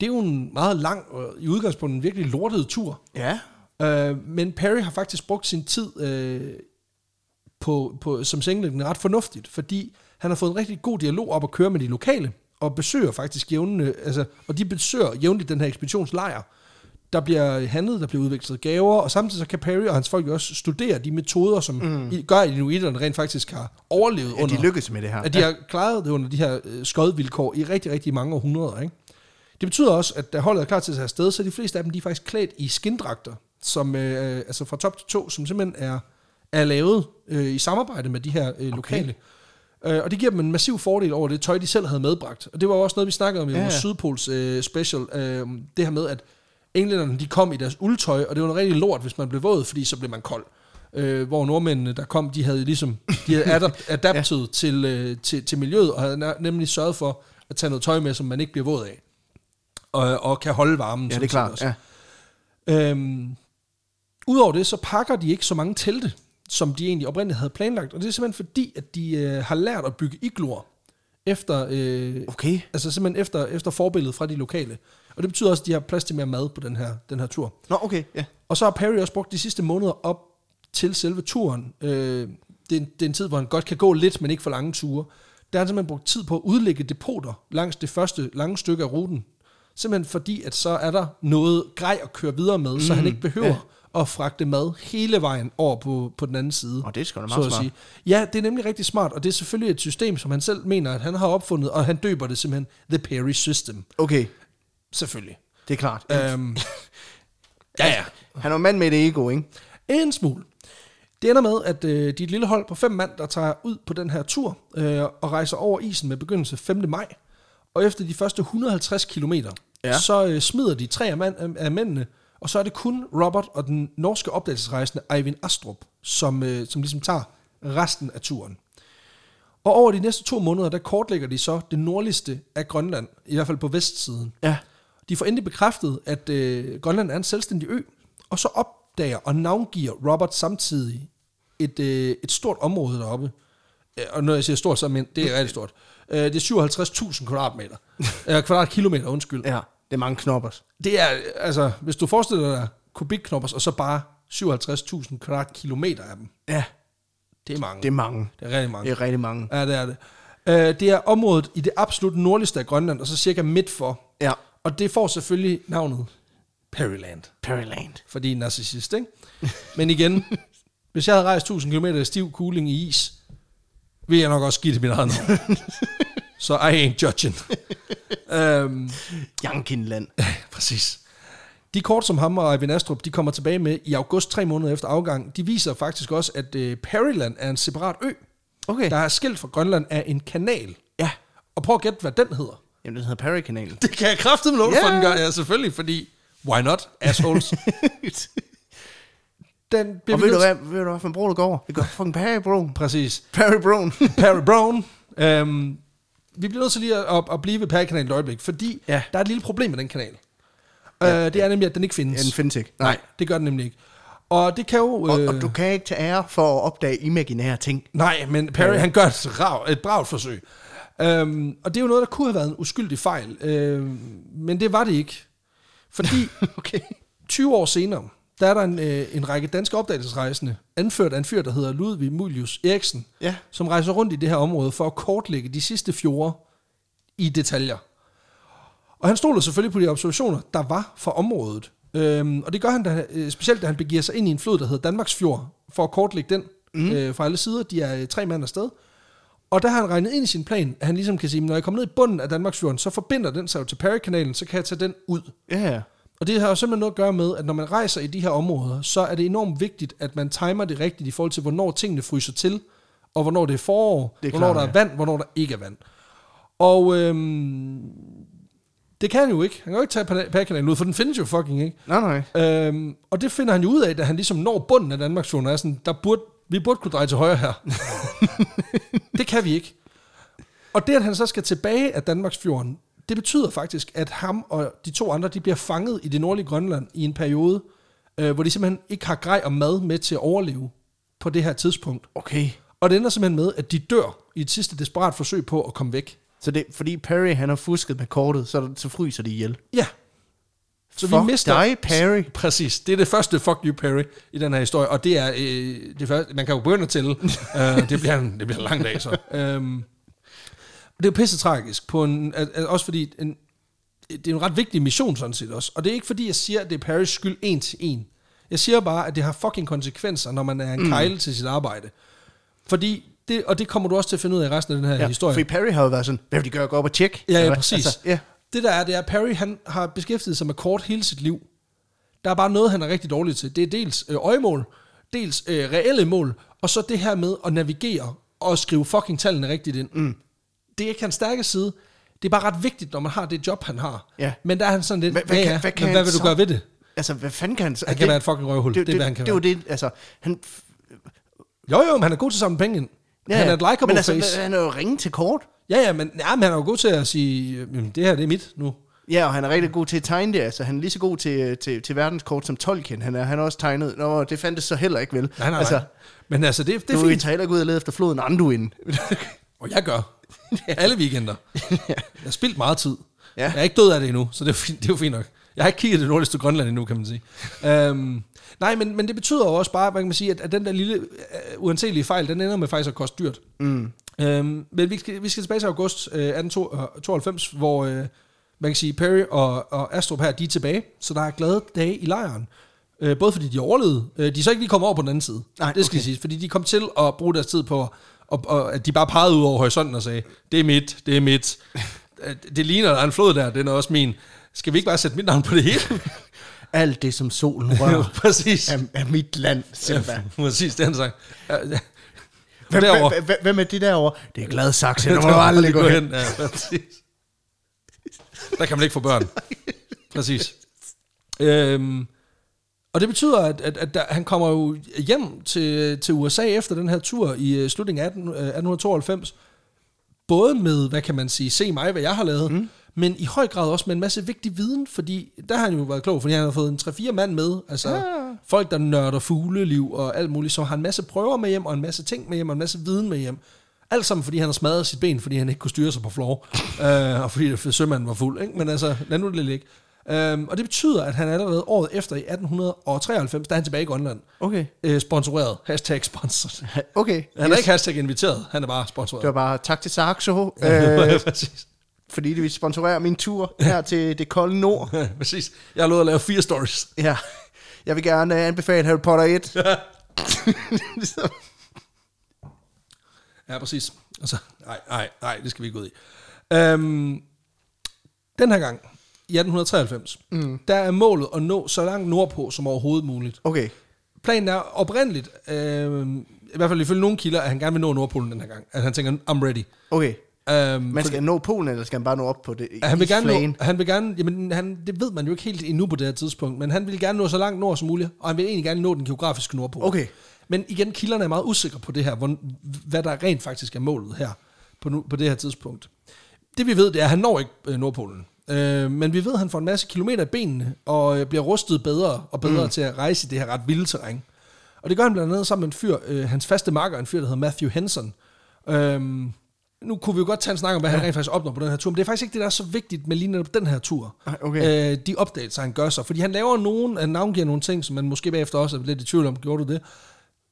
det er jo en meget lang, og i udgangspunktet en virkelig lortet tur. Ja. Øh, men Perry har faktisk brugt sin tid øh, på, på, som sengeliggende ret fornuftigt, fordi han har fået en rigtig god dialog op at køre med de lokale, og besøger faktisk jævnligt, altså, og de besøger jævnligt den her ekspeditionslejr. Der bliver handlet, der bliver udvekslet gaver, og samtidig så kan Perry og hans folk også studere de metoder, som mm. gør, at inuiterne rent faktisk har overlevet under... At de lykkes med det her. At de ja. har klaret det under de her skodvilkår i rigtig, rigtig mange århundreder, ikke? Det betyder også, at da holdet er klar til at tage afsted, så de fleste af dem, de er faktisk klædt i skindragter, som øh, altså fra top til to, som simpelthen er, er lavet øh, i samarbejde med de her øh, lokale. Okay. Øh, og det giver dem en massiv fordel over det tøj, de selv havde medbragt. Og det var også noget, vi snakkede om i vores ja. Sydpols øh, special, øh, det her med, at englænderne, de kom i deres uldtøj, og det var noget rigtig lort, hvis man blev våd, fordi så blev man kold. Øh, hvor nordmændene, der kom, de havde ligesom, de havde adapt- adaptet ja. til, øh, til, til miljøet, og havde nemlig sørget for at tage noget tøj med, som man ikke bliver våd af, og, og kan holde varmen. Ja, det er klart, ja. Øhm, Udover det, så pakker de ikke så mange telte, som de egentlig oprindeligt havde planlagt, og det er simpelthen fordi, at de øh, har lært at bygge igloer efter, øh, okay. altså simpelthen efter, efter forbilledet fra de lokale. Og det betyder også, at de har plads til mere mad på den her, den her tur. Nå, okay, ja. Og så har Perry også brugt de sidste måneder op til selve turen. Øh, det, er en, det er en tid, hvor han godt kan gå lidt, men ikke for lange ture. Der har han simpelthen brugt tid på at udlægge depoter langs det første lange stykke af ruten. Simpelthen fordi, at så er der noget grej at køre videre med, mm, så han ikke behøver... Ja. Og fragte mad hele vejen over på, på den anden side. Og det er sgu da meget smart. Sige. Ja, det er nemlig rigtig smart, og det er selvfølgelig et system, som han selv mener, at han har opfundet, og han døber det simpelthen The Peary System. Okay. Selvfølgelig. Det er klart. Øhm, ja, ja. Han er en mand med et ego, ikke? En smule. Det ender med, at øh, de er et lille hold på fem mand, der tager ud på den her tur, øh, og rejser over isen med begyndelse femte maj. Og efter de første et hundrede og halvtreds kilometer, ja. så øh, smider de tre af, mand, af mændene, og så er det kun Robert og den norske opdagelsesrejsende Eivind Astrup, som, øh, som ligesom tager resten af turen. Og over de næste to måneder, der kortlægger de så det nordligste af Grønland, i hvert fald på vestsiden. Ja. De får endelig bekræftet, at øh, Grønland er en selvstændig ø, og så opdager og navngiver Robert samtidig et, øh, et stort område deroppe. Og når jeg siger stort, så er det rigtig stort. Øh, det er syvoghalvtreds tusind kvadratmeter. øh, kvadratkilometer, undskyld. Ja. Det er mange knoppers. Det er, altså, hvis du forestiller dig kubikknoppers, og så bare syvoghalvtreds tusind kvadratkilometer af dem. Ja. Det er mange. Det er mange. Det er rigtig mange. Det er rigtig mange. Ja, det er det. Øh, det er området i det absolut nordligste af Grønland, og så cirka midt for. Ja. Og det får selvfølgelig navnet Peary Land. Peary Land. Fordi narcissist, ikke? Men igen, hvis jeg havde rejst tusind kilometer i stiv kuling i is, ville jeg nok også give det min egen. Så I ain't judging. øhm, Jankinland. Præcis. De kort, som ham og Eivind Astrup, de kommer tilbage med i august, tre måneder efter afgang, de viser faktisk også, at øh, Perryland er en separat ø, okay. der er skilt fra Grønland af en kanal. Ja. Og prøv at gætte, hvad den hedder. Jamen, den hedder Perrykanalen. Det kan jeg kraftigt med lov for, den gør jeg selvfølgelig, fordi why not, assholes? Den og ved du hvad, ved du hvad for en bro, der går over? Det går fucking Perrybroen. Præcis. Perrybroen. Perrybroen. øhm, Vi bliver nødt til lige at, at, at blive ved Perrykanalen et øjeblik, fordi ja. der er et lille problem med den kanal. Ja, øh, det er nemlig, at den ikke findes. Ja, den findes ikke. Nej, det gør den nemlig ikke. Og det kan jo... Og, øh... og du kan ikke tage ære for at opdage imaginære ting. Nej, men Perry, ja. han gør et, rav, et bravt forsøg. Øhm, og det er jo noget, der kunne have været en uskyldig fejl. Øhm, men det var det ikke. Fordi okay. tyve år senere, der er der en, øh, en række danske opdagelsesrejsende, anført af en fyr, der hedder Ludvig Mylius-Erichsen, ja. som rejser rundt i det her område for at kortlægge de sidste fjorde i detaljer. Og han stoler selvfølgelig på de observationer, der var fra området. Øhm, og det gør han da, øh, specielt, da han begiver sig ind i en flod, der hedder Danmarksfjord, for at kortlægge den mm. øh, fra alle sider. De er øh, tre mand afsted. Og der har han regnet ind i sin plan, at han ligesom kan sige, når jeg kommer ned i bunden af Danmarksfjorden, så forbinder den sig jo til Perrykanalen, så kan jeg tage den ud. Ja, yeah. Og det har jo simpelthen noget at gøre med, at når man rejser i de her områder, så er det enormt vigtigt, at man timer det rigtigt i forhold til, hvornår tingene fryser til, og hvornår det er forår, det er hvornår klar, der er vand, hvornår der ikke er vand. Og øhm, det kan han jo ikke. Han kan jo ikke tage Perrykanalen ud, for den findes jo fucking ikke. Nej, nej. Øhm, og det finder han jo ud af, da han ligesom når bunden af Danmarksfjorden, og er sådan, der burde, vi burde kunne dreje til højre her. Det kan vi ikke. Og det, at han så skal tilbage af Danmarksfjorden, det betyder faktisk, at ham og de to andre, de bliver fanget i det nordlige Grønland i en periode, øh, hvor de simpelthen ikke har grej og mad med til at overleve på det her tidspunkt. Okay. Og det ender simpelthen med, at de dør i et sidste desperat forsøg på at komme væk. Så det fordi Perry, han har fusket med kortet, så, så fryser de ihjel? Ja. Så fuck vi mister dig, Perry. Præcis. Det er det første fuck you, Perry, i den her historie. Og det er, øh, det første, man kan jo begynde til, uh, det, bliver en, det bliver en lang dag så. Um, Det er jo pisse tragisk, på en, også fordi en, det er en ret vigtig mission sådan set også. Og det er ikke fordi, jeg siger, at det er Perrys skyld en til en. Jeg siger bare, at det har fucking konsekvenser, når man er en mm. kejle til sit arbejde. Fordi, det, og det kommer du også til at finde ud af i resten af den her ja, historie. Fordi Perry har jo været sådan, hvad vil de gøre, gå op og tjekke? Ja, ja, præcis. Altså, yeah. Det der er, det er, at Perry han har beskæftiget sig med kort hele sit liv. Der er bare noget, han er rigtig dårlig til. Det er dels øh, øjemål, dels øh, reelle mål, og så det her med at navigere og skrive fucking tallene rigtigt ind. Mm. Det er ikke hans stærke side. Det er bare ret vigtigt, når man har det job, han har. Ja. Men der er han sådan lidt, hvad, hvad, ja, ja, kan, hvad, kan hvad vil du så gøre ved det? Altså, hvad fanden kan han så? Han kan det, være en fucking røvhul. Det, det, det, det, han kan det, være. Det er jo det, altså, han... Jo, jo, men han er god til at samle penge ind. Ja, han er et likeable altså, face. Han er jo ringe til kort. Ja, ja, men, ja, men han er jo god til at sige, det her, det er mit nu. Ja, og han er rigtig god til at tegne det, altså han er lige så god til, til, til verdenskort som Tolkien, han er, han er også tegnet, nå, det fandtes så heller ikke, vel? Nej, nej, altså, nej. Men altså, det, det er fint. Du taler ikke ud og leder efter floden Anduin. Og jeg gør. Ja. Alle weekender. Ja. Jeg har spildt meget tid. Ja. Jeg er ikke død af det endnu, så det er, fint, det er jo fint nok. Jeg har ikke kigget det nordligste Grønland endnu, kan man sige. øhm, nej, men, men det betyder også bare, hvad kan man sige, at, at den der lille uh, uanselige fejl, den ender med faktisk at koste dyrt. Mm. Øhm, men vi skal, vi skal tilbage til august uh, atten tooghalvfems, hvor... Uh, Man kan sige, Perry og, og Astrup her, de er tilbage, så der er glade dage i lejren. Øh, både fordi de overlevede, øh, de er så ikke lige kommet over på den anden side. Nej, det skal okay. siges, fordi de kom til at bruge deres tid på, og, og, at de bare pegede ud over horisonten og sagde, det er mit, det er mit. Det ligner, der er en flod der, den er også min. Skal vi ikke bare sætte mit navn på det hele? Alt det, som solen rører, præcis. Er, er mit land. Ja, præcis, det han sagde. Hvem er det derovre? Det er glad sagt, det må aldrig gå hen. Ja, præcis. Der kan man ikke få børn. Præcis. Øhm, og det betyder, at, at, at der, han kommer jo hjem til, til U S A efter den her tur i uh, slutningen af atten tooghalvfems. Både med, hvad kan man sige, se mig, hvad jeg har lavet, mm. men i høj grad også med en masse vigtig viden, fordi der har han jo været klog, fordi han har fået en tre fire mand med, altså ja. Folk, der nørder fugleliv og alt muligt, så har en masse prøver med hjem, og en masse ting med hjem, og en masse viden med hjem. Alt sammen, fordi han har smadret sit ben, fordi han ikke kunne styre sig på floor, øh, og fordi det, sømanden var fuld. Ikke? Men altså, lad nu det ligge. Øhm, og det betyder, at han allerede året efter, i atten treoghalvfems, der er han tilbage i Grønland. Okay. Øh, sponsoreret. Hashtag sponsored. Okay. Han yes. er ikke hashtag inviteret, han er bare sponsoreret. Det var bare tak til Saviksoah. Ja, øh, præcis. Fordi de vil sponsorere min tur her til det kolde nord. Ja, præcis. Jeg har lovet at lave fire stories. Ja. Jeg vil gerne anbefale Harry Potter et. Ja. Ja, præcis. Altså, nej, nej, nej, det skal vi ikke ud i. Øhm, den her gang, i atten treoghalvfems, mm. der er målet at nå så langt nordpå som overhovedet muligt. Okay. Planen er oprindeligt, øh, i hvert fald ifølge nogle kilder, at han gerne vil nå Nordpolen den her gang. At han tænker, I'm ready. Okay. Øhm, man skal fordi, nå Polen, eller skal han bare nå op på det? Han vil gerne nå, han vil gerne, jamen, han, det ved man jo ikke helt endnu på det her tidspunkt, men han vil gerne nå så langt nord som muligt, og han vil egentlig gerne nå den geografiske nordpol. Okay. Men igen, kilderne er meget usikre på det her, hvor, hvad der rent faktisk er målet her, på, nu, på det her tidspunkt. Det vi ved, det er, at han når ikke øh, Nordpolen. Øh, men vi ved, at han får en masse kilometer i benene, og øh, bliver rustet bedre og bedre mm. til at rejse i det her ret vilde terræn. Og det gør han blandt andet sammen med en fyr, øh, hans faste makker, en fyr, der hedder Matthew Henson. Øh, nu kunne vi jo godt tage en snak om, hvad ja. han rent faktisk opnår på den her tur, men det er faktisk ikke det, der er så vigtigt med lige netop den her tur. Okay. Øh, de opdagelser, han gør sig. Fordi han laver nogen, han navngiver nogle ting, som man måske bagefter også er lidt i tvivl om, gjorde du det?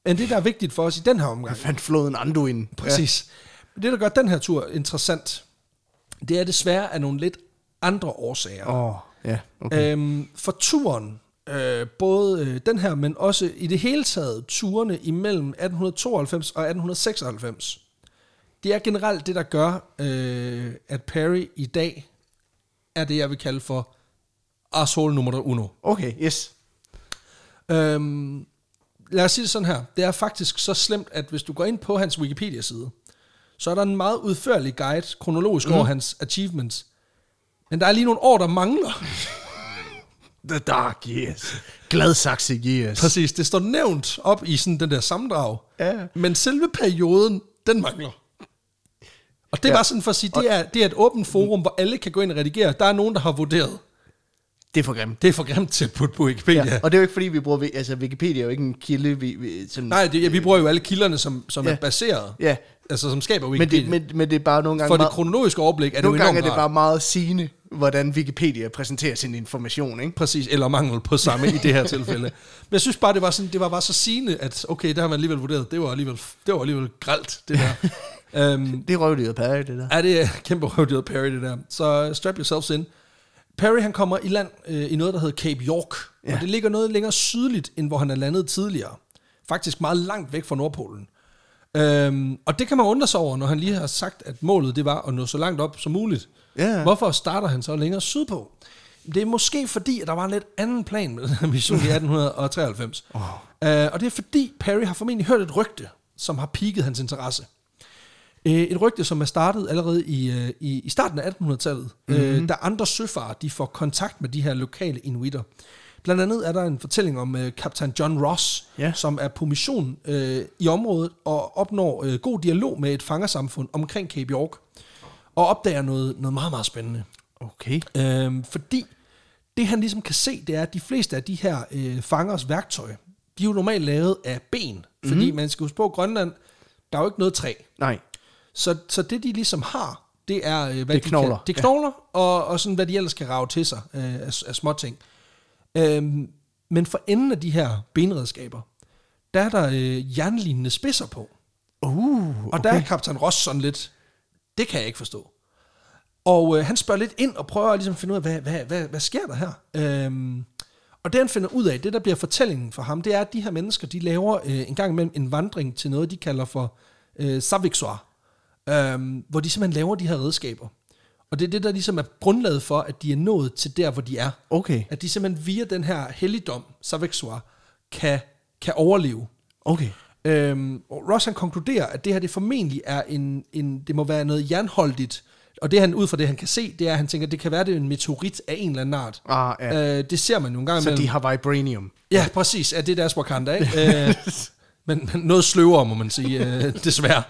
Men det, der er vigtigt for os i den her omgang... Jeg fandt floden Anduin. Præcis. Ja. Det, der gør den her tur interessant, det er desværre af nogle lidt andre årsager. Åh, oh, ja, okay. Øhm, for turen, øh, både den her, men også i det hele taget, turene imellem atten tooghalvfems og atten seksoghalvfems, det er generelt det, der gør, øh, at Perry i dag er det, jeg vil kalde for asshole nummer uno. Okay, yes. Øhm... Lad os sige det sådan her. Det er faktisk så slemt, at hvis du går ind på hans Wikipedia-side, så er der en meget udførlig guide, kronologisk mm. over hans achievements. Men der er lige nogle år, der mangler. The Dark Years. Gladsaxe Years. Præcis, det står nævnt op i sådan den der sammendrag. Ja. Men selve perioden, den mangler. Og det er ja. bare sådan for at sige, det er, det er et åbent forum, hvor alle kan gå ind og redigere. Der er nogen, der har vurderet. Det er for grimt. Det er for grimt til at putte på Wikipedia. Ja, og det er jo ikke fordi, vi bruger... Altså, Wikipedia er jo ikke en kilde... Vi, vi, sådan, Nej, det, ja, vi bruger jo alle kilderne, som, som ja. er baseret. Ja. Altså, som skaber Wikipedia. Men det, men, men det er bare nogle gange... For meget, det kronologiske overblik er det jo enormt. Nogle gange er det bare meget sigende, hvordan Wikipedia præsenterer sin information, ikke? Præcis, eller mangel på samme i det her tilfælde. Men jeg synes bare, det var, sådan, det var bare så sigende, at okay, det har man alligevel vurderet. Det var alligevel, det var alligevel grelt, det der. um, det er røvdyret Perry, det der. Ja, det er kæmpe røvdyret Perry, det der. Så strap yourselves in. Perry, han kommer i land øh, i noget, der hedder Cape York, ja. og det ligger noget længere sydligt, end hvor han er landet tidligere. Faktisk meget langt væk fra Nordpolen. Øhm, og det kan man undre sig over, når han lige har sagt, at målet det var at nå så langt op som muligt. Ja. Hvorfor starter han så længere sydpå? Det er måske fordi, at der var en lidt anden plan med den her mission i atten treoghalvfems. Oh. Øh, og det er fordi, Perry har formentlig hørt et rygte, som har piket hans interesse. Et rygte, som er startet allerede i, i, i starten af attenhundredetallet, mm-hmm. da andre søfarer de får kontakt med de her lokale inuitter. Blandt andet er der en fortælling om øh, kaptajn John Ross, yeah. som er på mission øh, i området og opnår øh, god dialog med et fangersamfund omkring Cape York, og opdager noget, noget meget, meget spændende. Okay. Øhm, fordi det, han ligesom kan se, det er, at de fleste af de her øh, fangers værktøj, de er jo normalt lavet af ben, fordi mm-hmm. man skal huske på, Grønland, der er jo ikke noget træ. Nej. Så, så det, de ligesom har, det er, øh, hvad det de knogler, kan, det knogler ja. og, og sådan, hvad de ellers kan rage til sig øh, af, af småting. Øhm, men for enden af de her benredskaber, der er der øh, jernlignende spidser på. Uh, okay. Og der er kaptajn Ross sådan lidt, det kan jeg ikke forstå. Og øh, han spørger lidt ind og prøver at ligesom finde ud af, hvad, hvad, hvad, hvad sker der her? Øhm, og det han finder ud af, det der bliver fortællingen for ham, det er, at de her mennesker, de laver øh, en gang imellem en vandring til noget, de kalder for øh, Saviksoah, øh, hvor de simpelthen laver de her redskaber. Og det er det, der ligesom er grundlaget for, at de er nået til der, hvor de er. Okay. At de simpelthen via den her helligdom, Saviksoah, kan, kan overleve. Okay. Øhm, Ross, han konkluderer, at det her, det formentlig er en, en, det må være noget jernholdigt. Og det han, ud fra det, han kan se, det er, at han tænker, at det kan være, det er en meteorit af en eller anden art. Ah, ja. øh, det ser man jo en gang imellem. Så de har vibranium. Ja, præcis. Ja, det er deres Wakanda, ikke? øh, men noget sløvere, må man sige, øh, desværre.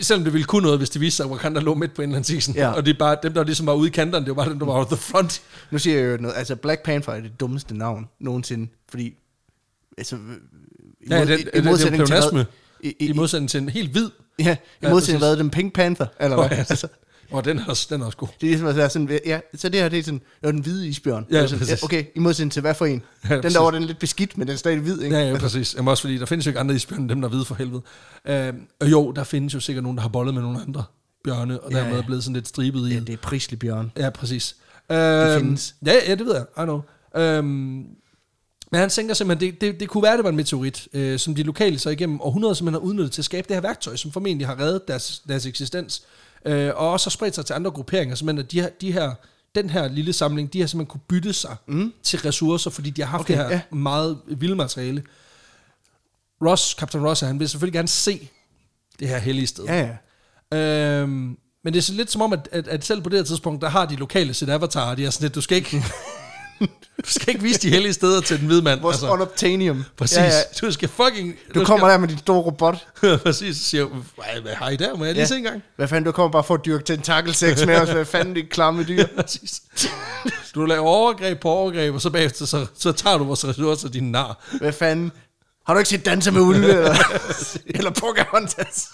Selvom det ville kunne noget, hvis det viste sig, at Wakanda lå midt på en eller anden season. Ja. Og det er bare dem, der ligesom var ude i kanterne, det var bare dem, der var out the front. Nu siger jeg jo noget. Altså, Black Panther er det dummeste navn nogensinde, fordi... Altså, i, ja, mod, den, i, i, modsætning det, det er til, i, i, I modsætning til en helt hvid... Ja, i modsætning til den Pink Panther, eller hvad? Oh, ja, altså. Og oh, den er også, den er også god. Det er ligesom at være sådan, ja, så det her, det er sådan, det er den hvide isbjørn. Ja, sådan, ja, okay, i modsætning til hvad for en? Ja, den der var den lidt beskidt, men den er stadig hvid, ikke? Ja, ja, præcis. Jamen også fordi, der findes jo ikke andre isbjørn end dem, der er hvide for helvede. Øhm, og jo, der findes jo sikkert nogen, der har bollet med nogle andre bjørne, og ja, dermed er blevet sådan lidt stribet i. Ja, det er prislig bjørn. Ja, præcis. Øhm, det findes. Ja, ja, det ved jeg. I know. Øhm, men han tænker simpelthen, det, det, det kunne være, det var en meteorit, øh, som de lokale så igennem århundreder simpelthen har udnyttet til at skabe det her værktøj, som formentlig har reddet deres, deres eksistens. Og også har spredt sig til andre grupperinger, simpelthen at de her, de her, den her lille samling, de har simpelthen kunne bytte sig mm. til ressourcer, fordi de har haft okay, det her ja. meget vilde materiale. Ross, Captain Ross, han vil selvfølgelig gerne se det her hellige sted. Ja, ja. Øhm, men det er så lidt som om, at, at, at selv på det her tidspunkt, der har de lokale sit avatar, de er sådan lidt, du skal ikke... Du skal ikke vise de hellige steder til den hvide mand. Vores altså. Unobtainium. Præcis. Ja, ja. Du skal fucking... Du, du kommer skal... der med din store robot. Præcis. Så siger jo, hvad har I der? Må jeg lige ja. se en gang? Hvad fanden, du kommer bare for at dyrke tentakelsex med os. Hvad fanden, det klamme dyr? Ja, præcis. Du laver overgreb på overgreb, og så bagefter, så, så tager du vores ressourcer, din nar. Hvad fanden? Har du ikke set Danser med Ulve? Eller, eller Pocahontas?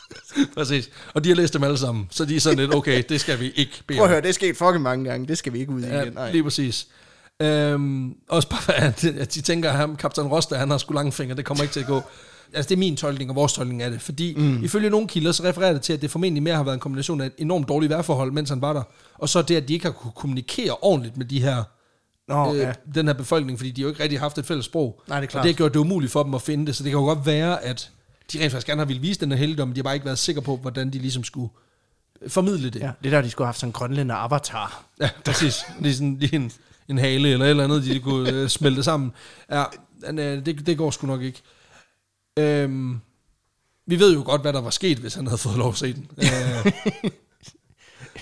Præcis. Og de har læst dem alle sammen. Så de er sådan lidt, okay, det skal vi ikke bede. Prøv at høre, det skete fucking mange gange. Det skal vi ikke ud i ja, igen. Nej. Lige præcis. Øhm, også bare at de tænker at ham, kaptajn Roster, han har sgu lange fingre, det kommer ikke til at gå. Altså det er min tolkning og vores tolkning af det, fordi mm. ifølge nogle kilder så refererer det til, at det formentlig mere har været en kombination af et enormt dårligt vejrforhold, mens han var der, og så det at de ikke har kunne kommunikere ordentligt med de her Nå, øh, ja. den her befolkning, fordi de jo ikke rigtig har haft et fælles sprog. Nej, det er klart. Og det har gjort det umuligt for dem at finde det, så det kan jo godt være at de rent faktisk gerne har ville vise den her helligdom, men de har bare ikke været sikre på hvordan de ligesom skulle formidle det. Ja, det der de skulle have haft sådan en grønlænder avatar. Ja, præcis. Ligesom en en hale eller et eller andet, de kunne øh, smelte sammen. Ja, det, det går sgu nok ikke. Øhm, vi ved jo godt, hvad der var sket, hvis han havde fået lov at se den.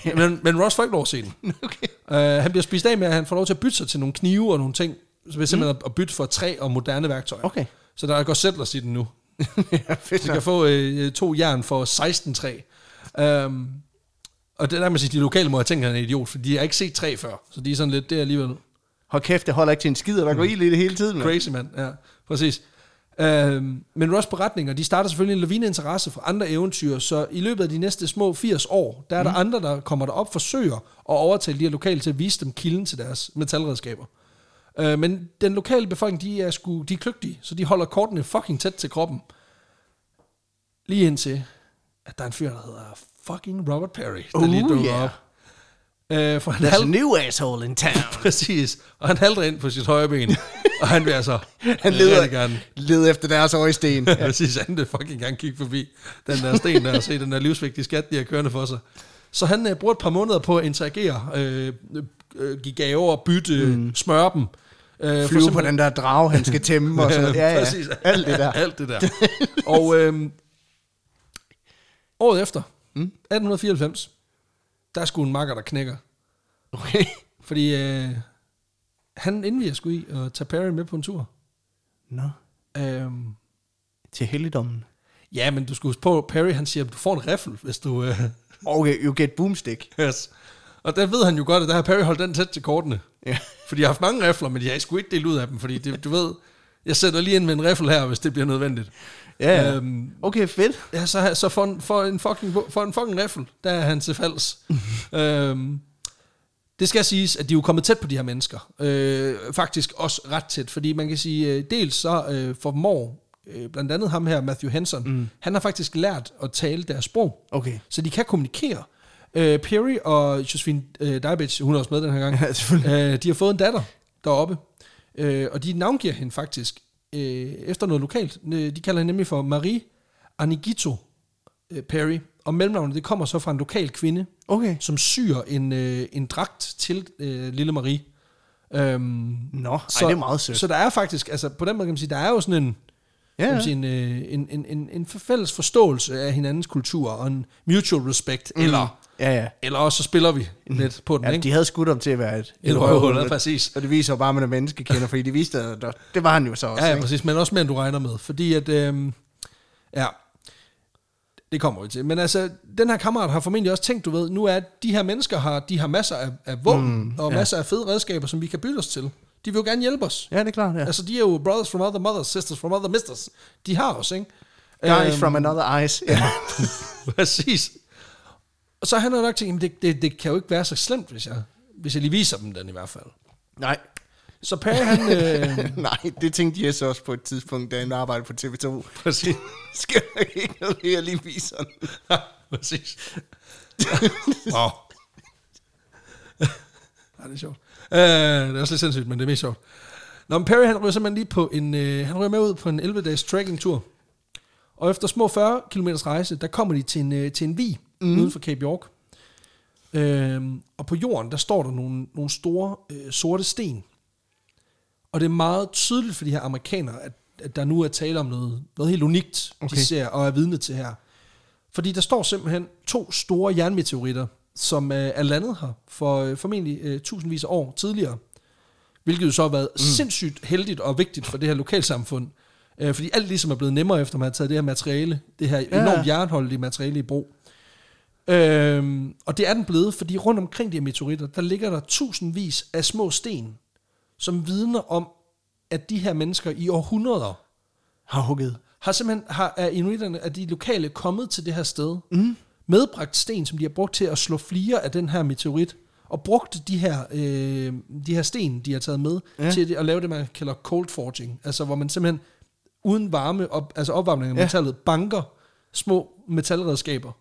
Øh, men, men Ross får ikke lov at se den. Okay. Øh, han bliver spist af med, at han får lov til at bytte sig til nogle knive og nogle ting, så vil simpelthen mm. at bytte for træ og moderne værktøjer. Okay. Så der er godt settlers i den nu. Ja, fedt. Så kan få øh, to jern for seksten træ. Øhm, Og det der, man siger, de lokale må have tænkt, han er en idiot, fordi de har ikke set træ før, så de er sådan lidt, det er alligevel... Hold kæft, det holder ikke til en skid, og der går mm. i det hele tiden, man. Crazy, man. Ja, præcis. Øhm, men Ross' beretninger, de starter selvfølgelig en lavineinteresse fra andre eventyr, så i løbet af de næste små firs år, der er mm. der andre, der kommer derop, forsøger at overtale de her lokale til at vise dem kilden til deres metalredskaber. Øh, men den lokale befolkning, de er sgu, de er kløgtige, så de holder kortene fucking tæt til kroppen. Lige indtil, at der er en fyr, der hedder... fucking Robert Peary, der oh, lige dukker yeah. op. Uh, for han There's hal- a new asshole in town. Præcis. Og han halter ind på sit højre ben, og han vil altså... han leder, leder efter deres øjesten. Ja. Præcis, han vil fucking gerne kigge forbi den der sten der, og se den der livsvigtige skat, de har kørende for sig. Så han uh, bruger et par måneder på at interagere, øh, øh, give gaver, bytte, mm. smøre dem. Øh, Flyve på den der drag, han skal tæmme og sådan. Ja, ja, præcis. Alt det der. Alt det der. Og øh, året efter... Mm. atten fireoghalvfems, der er sgu en makker, der knækker. Okay. Fordi øh, han indviger sgu i at tage Perry med på en tur. Nå. No. Øhm, Til helligdommen. Ja, men du skal huske på, Perry han siger, at du får en riffel, hvis du... Øh, okay, you get boomstick. Yes. Og der ved han jo godt, at der har Perry holdt den tæt til kortene. Yeah. Fordi jeg har haft mange rifler, men jeg har sgu ikke delt ud af dem, fordi det, du ved, jeg sætter lige ind med en riffel her, hvis det bliver nødvendigt. Ja, yeah. øhm, okay, fedt. Ja, så, så for, en, for, en fucking, for en fucking riffel, der er han til fals. øhm, det skal siges, at de er jo kommet tæt på de her mennesker. Øh, faktisk også ret tæt, fordi man kan sige, dels så øh, formår øh, blandt andet ham her, Matthew Henson, mm. han har faktisk lært at tale deres sprog, okay. Så de kan kommunikere. Uh, Peary og Josephine uh, Diebitsch, hun er også med den her gang, ja, uh, de har fået en datter deroppe, uh, og de navngiver hende faktisk uh, efter noget lokalt. Uh, de kalder hende nemlig for Marie Ahnighito uh, Perry, og mellemnavnet det kommer så fra en lokal kvinde, okay. Som syr en, uh, en dragt til uh, lille Marie. Um, Nå, så, ej, det er meget sødt. Så der er faktisk, altså på den måde kan man sige, der er jo sådan en... Ja, ja. En, en, en, en, en fælles forståelse af hinandens kultur og en mutual respect, mm. eller, ja, ja. Eller også så spiller vi lidt mm. på den, ja, ikke? De havde skudt om til at være et, et røvhul, præcis. Og det viser jo bare, at man er menneskekender, fordi de viste, at det var han jo så også. Ja, ja, præcis, men også mere, end du regner med, fordi at, øhm, ja, det kommer vi til. Men altså, den her kammerat har formentlig også tænkt, du ved, nu er de her mennesker, har, de har masser af, af våben mm, og ja. masser af fede redskaber, som vi kan bytte os til. De vil jo gerne hjælpe os. Ja, det er klart, ja. Altså, de er jo brothers from other mothers, sisters from other misters. De har os, ikke? Guys um, from another eyes. Ja. Præcis. Og så han har nok tænkt, det, det, det kan jo ikke være så slemt, hvis jeg, hvis jeg lige viser dem den i hvert fald. Nej. Så Perry, han... Øh... Nej, det tænkte Jess også på et tidspunkt, da han arbejdede på T V to. Præcis. Skal jeg ikke noget, jeg lige viser den? Ja, præcis. Wow. Ja, det er sjovt. Uh, det er også lidt sindssygt, men det er mest sjovt. Nå, men Perry, han ryger simpelthen lige på en, uh, han ryger med ud på en elleve-dages trekking-tur. Og efter små fyrre kilometer rejse, der kommer de til en, uh, til en vig, mm. uden for Cape York. Uh, og på jorden, der står der nogle, nogle store uh, sorte sten. Og det er meget tydeligt for de her amerikanere, at, at der nu er tale om noget, noget helt unikt, okay. De ser og er vidne til her. Fordi der står simpelthen to store jernmeteoritter, som øh, er landet her for øh, formentlig øh, tusindvis af år tidligere, hvilket jo så har været mm. sindssygt heldigt og vigtigt for det her lokalsamfund, øh, fordi alt ligesom er blevet nemmere, efter man har taget det her materiale, det her ja. enormt jernholdige materiale i brug. Øh, og det er den blevet, fordi rundt omkring de her meteoritter, der ligger der tusindvis af små sten, som vidner om, at de her mennesker i århundreder har hugget. Har simpelthen, har, er inuiterne, er de lokale kommet til det her sted, mm. medbragt sten, som de har brugt til at slå flirer af den her meteorit, og brugte de her, øh, de her sten, de har taget med, ja. til at lave det, man kalder cold forging, altså hvor man simpelthen uden varme, op, altså opvarmning af ja. metallet, banker små metalredskaber,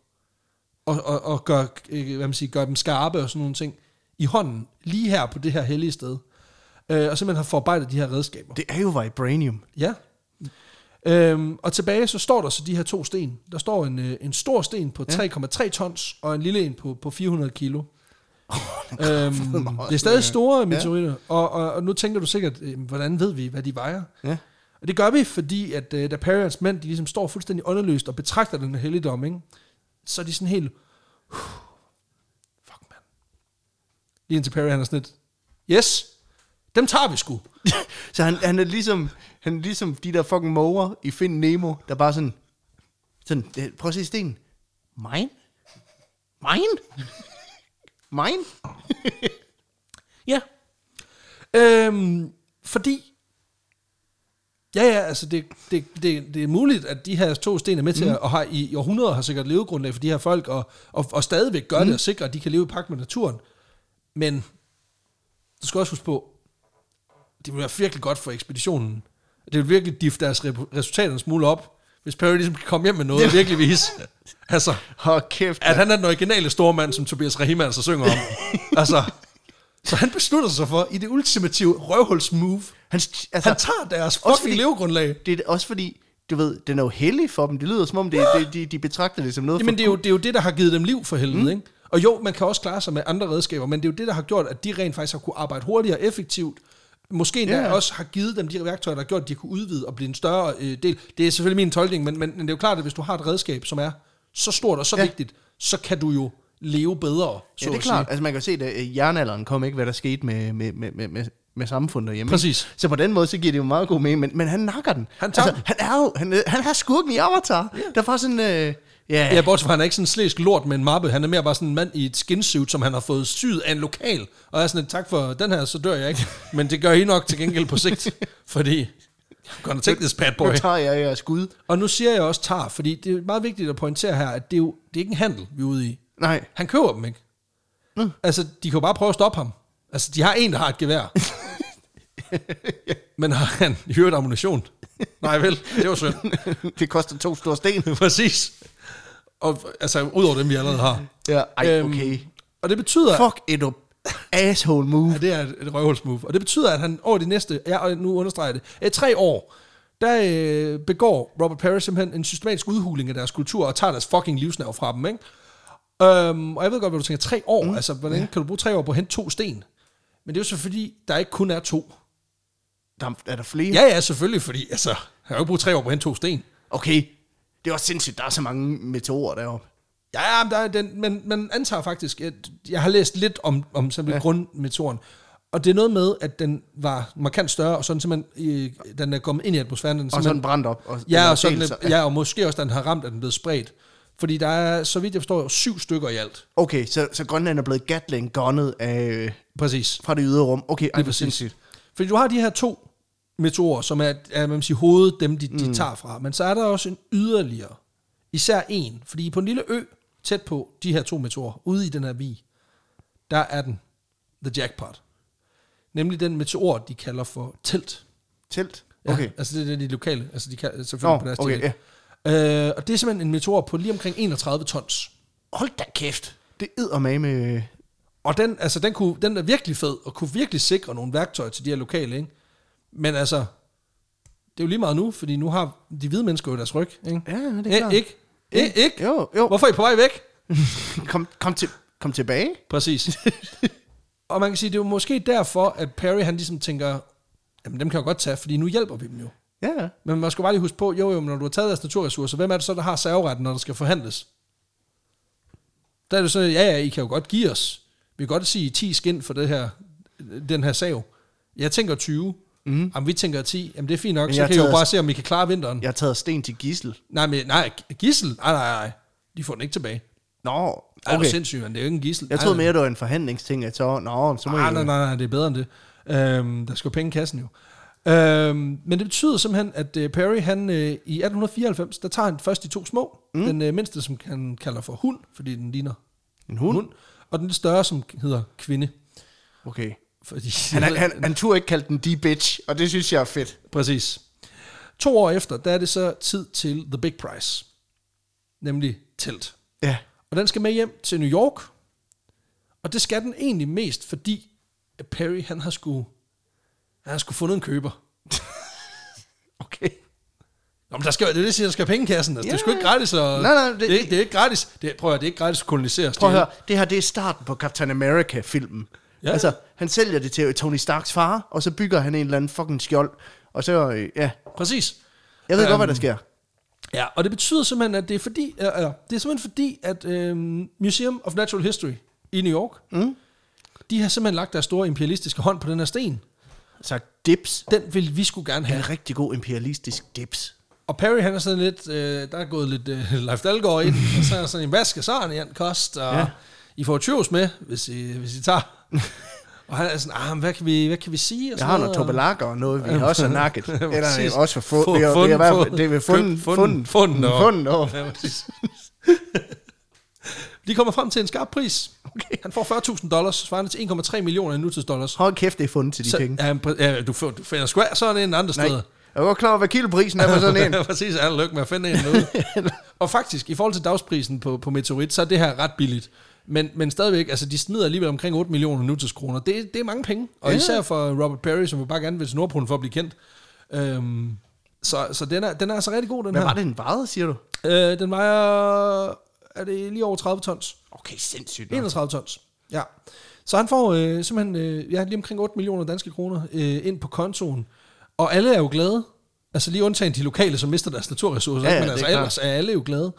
og, og, og gør, øh, hvad man siger, gør dem skarpe og sådan nogle ting, i hånden, lige her på det her hellige sted, øh, og simpelthen har forarbejdet de her redskaber. Det er jo vibranium. Ja. Øhm, og tilbage så står der så de her to sten. Der står en, øh, en stor sten på ja. tre komma tre tons og en lille en på, på fire hundrede kilo. oh, øhm, Det er stadig store meteoritter, ja. og, og, og nu tænker du sikkert, øh, hvordan ved vi, hvad de vejer? ja. Og det gør vi, fordi at øh, da Perry's mænd, de ligesom står fuldstændig åndeløst og betragter den her helligdom, ikke? Så er de sådan helt uh, fuck man. Lige indtil Perry han er sådan lidt, yes, dem tager vi sgu. Så han, han er ligesom han er ligesom de der fucking måger i Find Nemo, der bare sådan sådan prøv at se stenen. Mine? Mine? Mine? Ja. Øhm, fordi ja ja, altså det det det det er muligt, at de her to sten er med til mm. at, og har i, i århundreder har sikkert levegrundlag for de her folk og og, og stadigvæk gør mm. det og sikrer, at de kan leve i pagt med naturen. Men du skal også huske på, det vil være virkelig godt for ekspeditionen. Det vil virkelig diffe deres resultater en smule op, hvis Perry ligesom kan komme hjem med noget, virkelig vise. Altså, oh, kæft, at han er den originale store mand, som Tobias Rahim altså synger om. Altså, så han beslutter sig for, i det ultimative røvhulsmove, han, altså, han tager deres fucking fordi, levegrundlag. Det er også fordi, du ved, den er jo hellig for dem. Det lyder som om, det, det, de, de betragter det som noget. Jamen, for det er jo, det er jo det, der har givet dem liv for helvede, mm. ikke? Og jo, man kan også klare sig med andre redskaber, men det er jo det, der har gjort, at de rent faktisk har kunne arbejde hurtigere og effektivt. Måske endda yeah. også har givet dem de værktøjer, der har gjort, at de kunne udvide og blive en større øh, del. Det er selvfølgelig min tolkning, men, men, men det er jo klart, at hvis du har et redskab, som er så stort og så yeah. vigtigt, så kan du jo leve bedre. Så ja, det er klart. Altså, man kan se, at jernalderen kom ikke, hvad der skete med, med, med, med, med samfundet hjemme. Præcis. Så på den måde, så giver det jo meget god mening, men, men han nakker den. Han tager altså, han er jo, han, han er skurken i Avatar. Yeah. Der er faktisk sådan, øh, yeah. ja, bortset fra, han er ikke sådan en slæsk lort med en mappe. Han er mere bare sådan en mand i et skinsuit, som han har fået syet af en lokal. Og er sådan et, tak for den her, så dør jeg ikke. Men det gør I nok til gengæld på sigt, fordi... Gonna take this bad boy. Nu tager jeg jeres skud. Og nu siger jeg også tar, fordi det er meget vigtigt at pointere her, at det er jo det er ikke en handel, vi er ude i. Nej. Han køber dem ikke. Mm. Altså, de kan jo bare prøve at stoppe ham. Altså, de har en, der har et gevær. Men har han hørt ammunition? Nej vel, det var synd. Det koster to store sten. Præcis. Og altså, ud over dem, vi allerede har. Ja, ej, okay. Øhm, og det betyder... Fuck it up. Asshole move. Ja, det er et røvhulsmove. Og det betyder, at han over de næste, ja, og nu understreger det, øh, tre år, der øh, begår Robert Peary simpelthen en systematisk udhuling af deres kultur, og tager deres fucking livsnerv fra dem, ikke? Øhm, og jeg ved godt, hvad du tænker, tre år, mm. altså, hvordan ja. kan du bruge tre år på at hente to sten? Men det er jo så fordi, der ikke kun er to. Der, er der flere? Ja, ja, selvfølgelig, fordi, altså, jeg har jo ikke brugt tre år på at hente to sten. Okay, det er også sindssygt, der er så mange meteorer deroppe. Ja, der er den, men man antager faktisk, at jeg har læst lidt om, om simpelthen ja. grundmeteoren, og det er noget med, at den var markant større, og sådan simpelthen, øh, den er kommet ind i atmosfæren. Den og sådan brændt op. Og ja, og sådan, delser, ja. ja, og måske også, den har ramt, at den er blevet spredt. Fordi der er, så vidt jeg forstår, syv stykker i alt. Okay, så, så Grønland er blevet Gatling-gunnet af... Præcis. Fra det ydre rum. Okay, det er præcis. Sindssygt. Fordi du har de her to meteorer, som er, er man siger, hovedet dem, de, mm. de tager fra. Men så er der også en yderligere, især en, fordi på en lille ø, tæt på de her to meteorer, ude i den her vig, der er den, the jackpot. Nemlig den meteor, de kalder for telt. Telt? Okay. Ja, altså det er de lokale, altså de kalder selvfølgelig oh, på deres okay, telt. Yeah. Øh, og det er simpelthen en meteor på lige omkring enogtredive tons. Hold da kæft! Det eddermame med... Og den, altså, den, kunne, den er virkelig fed, og kunne virkelig sikre nogle værktøjer til de her lokale, ikke? Men altså, det er jo lige meget nu, fordi nu har de hvide mennesker jo deres ryg, ikke? Ja, det er Æ, klart. Ikke? I, ikke? Jo, jo. Hvorfor er I på vej væk? kom, kom, til, kom tilbage. Præcis. Og man kan sige, det er jo måske derfor, at Peary han ligesom tænker, jamen dem kan jeg godt tage, fordi nu hjælper vi dem jo. Ja. Men man skal bare lige huske på, jo jo, men når du har taget deres naturressourcer, hvem er det så, der har serveretten, når der skal forhandles? Der er det sådan, ja ja, I kan jo godt give os. Vi kan godt sige ti skind for det her, den her sav. Jeg tænker tyve. Mm. Jamen, vi tænker ti. Jamen, det er fint nok, så kan I jo bare se, om I kan klare vinteren. Jeg har taget sten til gissel. Nej, men, nej, gissel? Nej, nej, nej. De får den ikke tilbage. Nå, okay. Ej, det er sindssygt, men det er jo ikke en gissel. Jeg troede mere, at det var en forhandlingsting. Jeg tager, nå, så må nej, jeg... nej, nej, nej, det er bedre end det. Øhm, der skal jo penge i kassen jo. Øhm, men det betyder simpelthen, at uh, Peary, han uh, i atten fireoghalvfems, der tager han først de to små. Mm. Den uh, mindste, som han kalder for hund, fordi den ligner en hund. hund. Og den lidt større, som hedder kvinde. Okay. Fordi, han, han, han, han turde ikke kalde den Diebitsch, og det synes jeg er fedt. Præcis. To år efter, der er det så tid til the big prize. Nemlig telt. Ja. Og den skal med hjem til New York. Og det skal den egentlig mest, fordi Peary, han har sgu, han har sgu fundet en køber. Okay. Nå, men der skal, det er det, der siger, der skal pengekassen. Altså, yeah. Det er sgu ikke gratis. Og nej, nej, det, det, er, det er ikke gratis. Det, prøv at høre, det er ikke gratis at kolonisere. Prøv at høre, det her det er starten på Captain America-filmen. Ja. Altså, han sælger det til Tony Starks far, og så bygger han en eller anden fucking skjold, og så, ja. Præcis. Jeg ved um, godt, hvad der sker. Ja, og det betyder simpelthen, at det er fordi, eller, eller, det er simpelthen fordi, at um, Museum of Natural History i New York, mm. de har simpelthen lagt deres store imperialistiske hånd på den her sten. Så dips. Den vil vi sgu gerne have. En rigtig god imperialistisk dips. Og Peary, han er sådan lidt, øh, der er gået lidt øh, Leif Dahlgaard i den, og så er sådan en vaske, så er han en kost, og ja. I får tyvs med, hvis I, hvis I tager... Og han er sådan, ah, hvad kan vi, hvad kan vi sige? Og jeg har noget tobelakker og noget, vi også har nakket. Eller også for fund. Det er ved funden. Funden. Funden. De kommer frem til en skarp pris. Okay. Han får fyrre tusind dollars, svarende til en komma tre millioner nutidsdollars. Hold kæft, det er fundet til de så, penge. Ja, du finder sgu sådan en anden sted. Jeg var klar over, hvad kiloprisen er på sådan en. Ja, præcis. Jeg havde lykke med at finde en noget. Og faktisk, i forhold til dagsprisen på, på meteorit, så er det her ret billigt. Men, men stadigvæk, altså de smider alligevel omkring otte millioner nutidskroner. Det, det er mange penge. Og yeah. især for Robert Peary, som jo bare gerne vil til Nordpolen for at blive kendt. Øhm, så så den, er, den er altså rigtig god, den. Hvad her. Hvad var det, den vejede, siger du? Øh, den vejer, er det lige over tredive tons. Okay, sindssygt. enogtredive tons, ja. Så han får øh, simpelthen øh, ja, lige omkring otte millioner danske kroner øh, ind på kontoen. Og alle er jo glade. Altså lige undtagen de lokale, som mister deres naturressourcer. Ja, ja, men altså ellers er alle jo glade.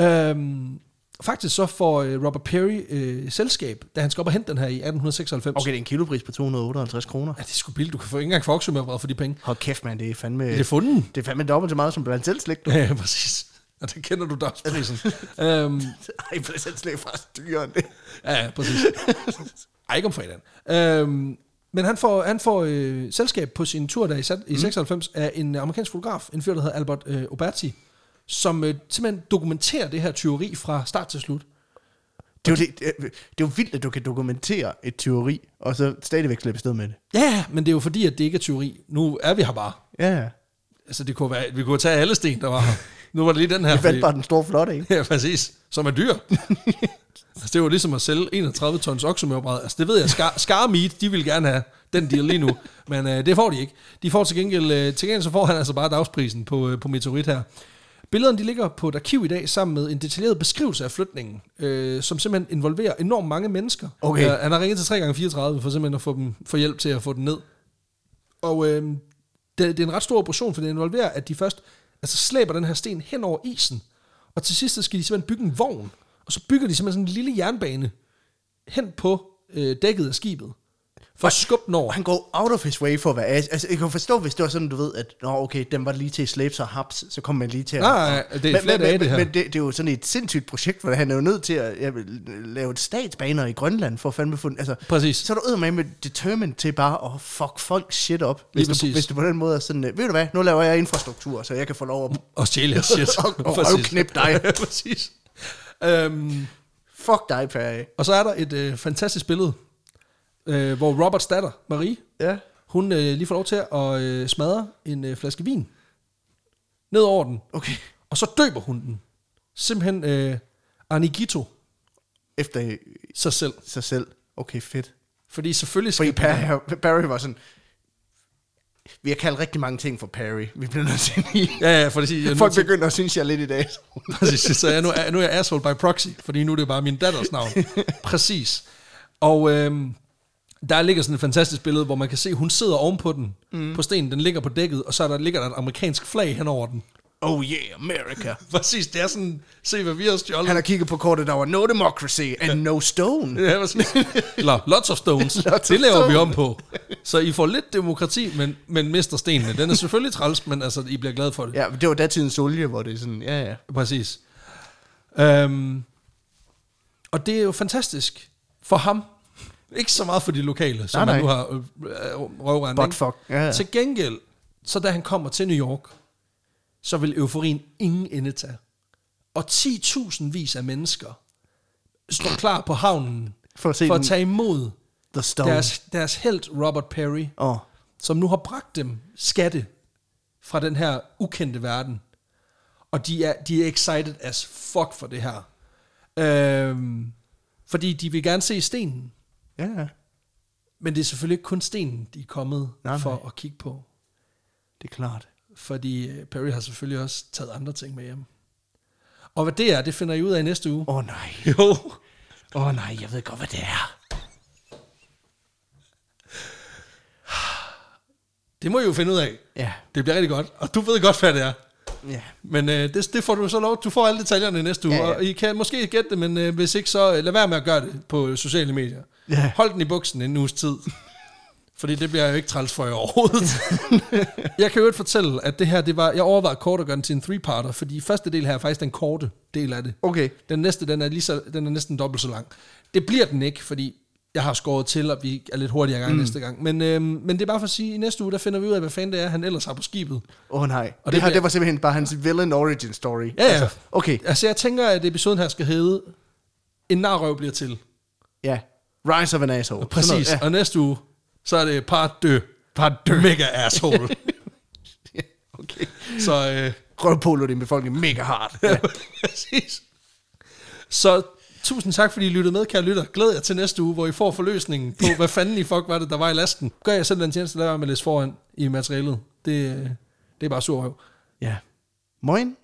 Øhm... Faktisk så får Robert Peary øh, selskab, da han skal op og hente den her i atten seksoghalvfems. Okay, det er en kilopris på to hundrede og otteoghalvtreds kroner. Ja, det er sgu billigt. Du kan få ikke engang få oksemørbrad for de penge. Hold kæft, mand. Det er fandme... Det er fundet. Det er fandme dobbelt så meget, som blandt selv slik, du. Ja, præcis. Og der kender du dagsprisen. øhm, Ej, blandt selv slik er faktisk dyrere end det. Ja, ja, præcis. Ej, ikke om fredagen. Øhm, men han får, han får øh, selskab på sin tur der i, i mm. seksoghalvfems af en amerikansk fotograf, en fyr, der hedder Albert øh, Oberti, som øh, simpelthen dokumenterer det her tyveri fra start til slut. Det er, jo, det, det er jo vildt, at du kan dokumentere et tyveri, og så stadigvæk slippe sted med det. Ja, men det er jo fordi, at det ikke er tyveri. Nu er vi her bare. Ja. Altså, det kunne være, vi kunne tage alle sten, der var her. Nu var det lige den her. Vi fandt fordi... bare den store flotte, ikke? Ja, præcis. Som er dyr. Altså, det var ligesom at sælge enogtredive tons oksemørbrad. Altså, det ved jeg. Skar, skar meat, de vil gerne have den deal lige nu. Men øh, det får de ikke. De får til gengæld, øh, til gengæld så får han altså bare dagsprisen på, øh, på meteorit her. Billederne de ligger på et arkiv i dag sammen med en detaljeret beskrivelse af flytningen, øh, som simpelthen involverer enormt mange mennesker. Okay. Øh, han har ringet til tre gange fireogtredive for simpelthen at få, dem, få hjælp til at få den ned. Og øh, det, det er en ret stor operation, for det involverer, at de først altså, slæber den her sten hen over isen, og til sidst skal de simpelthen bygge en vogn, og så bygger de simpelthen sådan en lille jernbane hen på øh, dækket af skibet. For at skubbe den over. Han går out of his way for at være as. Altså, jeg kan forstå, hvis det var sådan, du ved, at nå, okay, den var lige til slaps og haps, så kom man lige til at... Nej, det er men, flat men, af det her. Men det, det er jo sådan et sindssygt projekt, hvor han er jo nødt til at ja, lave et statsbaner i Grønland, for at fandme få... Altså, præcis. Så er du øddermame med determined til bare at oh, fuck folk shit op. Hvis du, hvis du på den måde er sådan, ved du hvad, nu laver jeg infrastruktur, så jeg kan få lov at... Og stjæle jer shit. og og, og knip dig. Præcis. Um, fuck dig, Perry. Og så er der et øh, fantastisk billede, Øh, hvor Roberts datter, Marie, ja. hun øh, lige får lov til at øh, smadre en øh, flaske vin ned over den. Okay. Og så døber hun den. Simpelthen øh, Ahnighito. Efter øh, sig selv. Sig selv. Okay, fedt. Fordi selvfølgelig... Fordi Perry, Perry var sådan... Vi har kaldt rigtig mange ting for Perry. Vi bliver nødt til i. Ja, ja, for det siger... Folk begynder til... at synes, jeg er lidt i dag. Præcis. Så jeg, nu, er, nu er jeg asshole by proxy, fordi nu er det bare min datters navn. Præcis. Og... Øh, der ligger sådan et fantastisk billede, hvor man kan se, at hun sidder ovenpå den, mm. på stenen, den ligger på dækket, og så der ligger der et amerikansk flag henover den. Oh yeah, America. Præcis, det er sådan, se hvad vi har stjålet. Han har kigget på kortet, der var no democracy and no stone. Ja, eller lots of stones, lots det laver stone. Vi om på. Så I får lidt demokrati, men, men mister stenene. Den er selvfølgelig træls, men altså, I bliver glade for det. Ja, det var datidens olie, hvor det er sådan, ja ja. Præcis. Um, og det er jo fantastisk for ham. Ikke så meget for de lokale, som nej, nej. Man nu har røvrendt. Ja, ja. Til gengæld, så da han kommer til New York, så vil euforien ingen ende tage. Og ti tusind vis af mennesker står klar på havnen for at, for at tage imod deres, deres helt Robert Peary, oh. som nu har bragt dem skatte fra den her ukendte verden. Og de er, de er excited as fuck for det her. Øhm, fordi de vil gerne se stenen. Ja. Men det er selvfølgelig ikke kun stenen, de er kommet nej, for nej. At kigge på. Det er klart. Fordi Perry har selvfølgelig også taget andre ting med hjem. Og hvad det er, det finder I ud af i næste uge. Åh oh, nej. Jo. Åh oh, nej, jeg ved godt, hvad det er. Det må I jo finde ud af. Ja. Det bliver rigtig godt. Og du ved godt, hvad det er. Ja. Men øh, det, det får du så lov. Du får alle detaljerne i næste uge, ja, ja. Og I kan måske gætte det, men øh, hvis ikke, så lad være med at gøre det på sociale medier. Ja. Hold den i buksen en uges tid. Fordi det bliver jo ikke træls for jer overhovedet. Jeg kan jo ikke fortælle, at det her, det var... Jeg overvejede kort at gøre den til en three-parter, fordi første del her er faktisk den korte del af det. Okay. Den næste, den er, lige så, den er næsten dobbelt så lang. Det bliver den ikke, fordi jeg har skåret til, og vi er lidt hurtigere gang mm. næste gang. Men, øh, men det er bare for at sige, at i næste uge, der finder vi ud af, hvad fanden det er, han ellers har på skibet. Åh oh, nej. Og det, det her, bliver... det var simpelthen bare hans villain origin story. Ja, ja. Altså, okay. Altså, jeg tænker, at episoden her skal hedde En narrøv bliver til. Ja. Rise of an asshole. Præcis, noget, ja. Og næste uge, så er det par dø, par dø, mega asshole. Ja, okay. Så øh, røvpolo din befolkning mega hard. Ja. Præcis. Så tusind tak, fordi I lyttede med, kære lytter. Glæder jer til næste uge, hvor I får forløsningen på, hvad fanden i fuck var det, der var i lasten. Gør jeg selv den tjeneste, der var med at læse foran i materialet. Det, det er bare sur røv. Ja. Moin.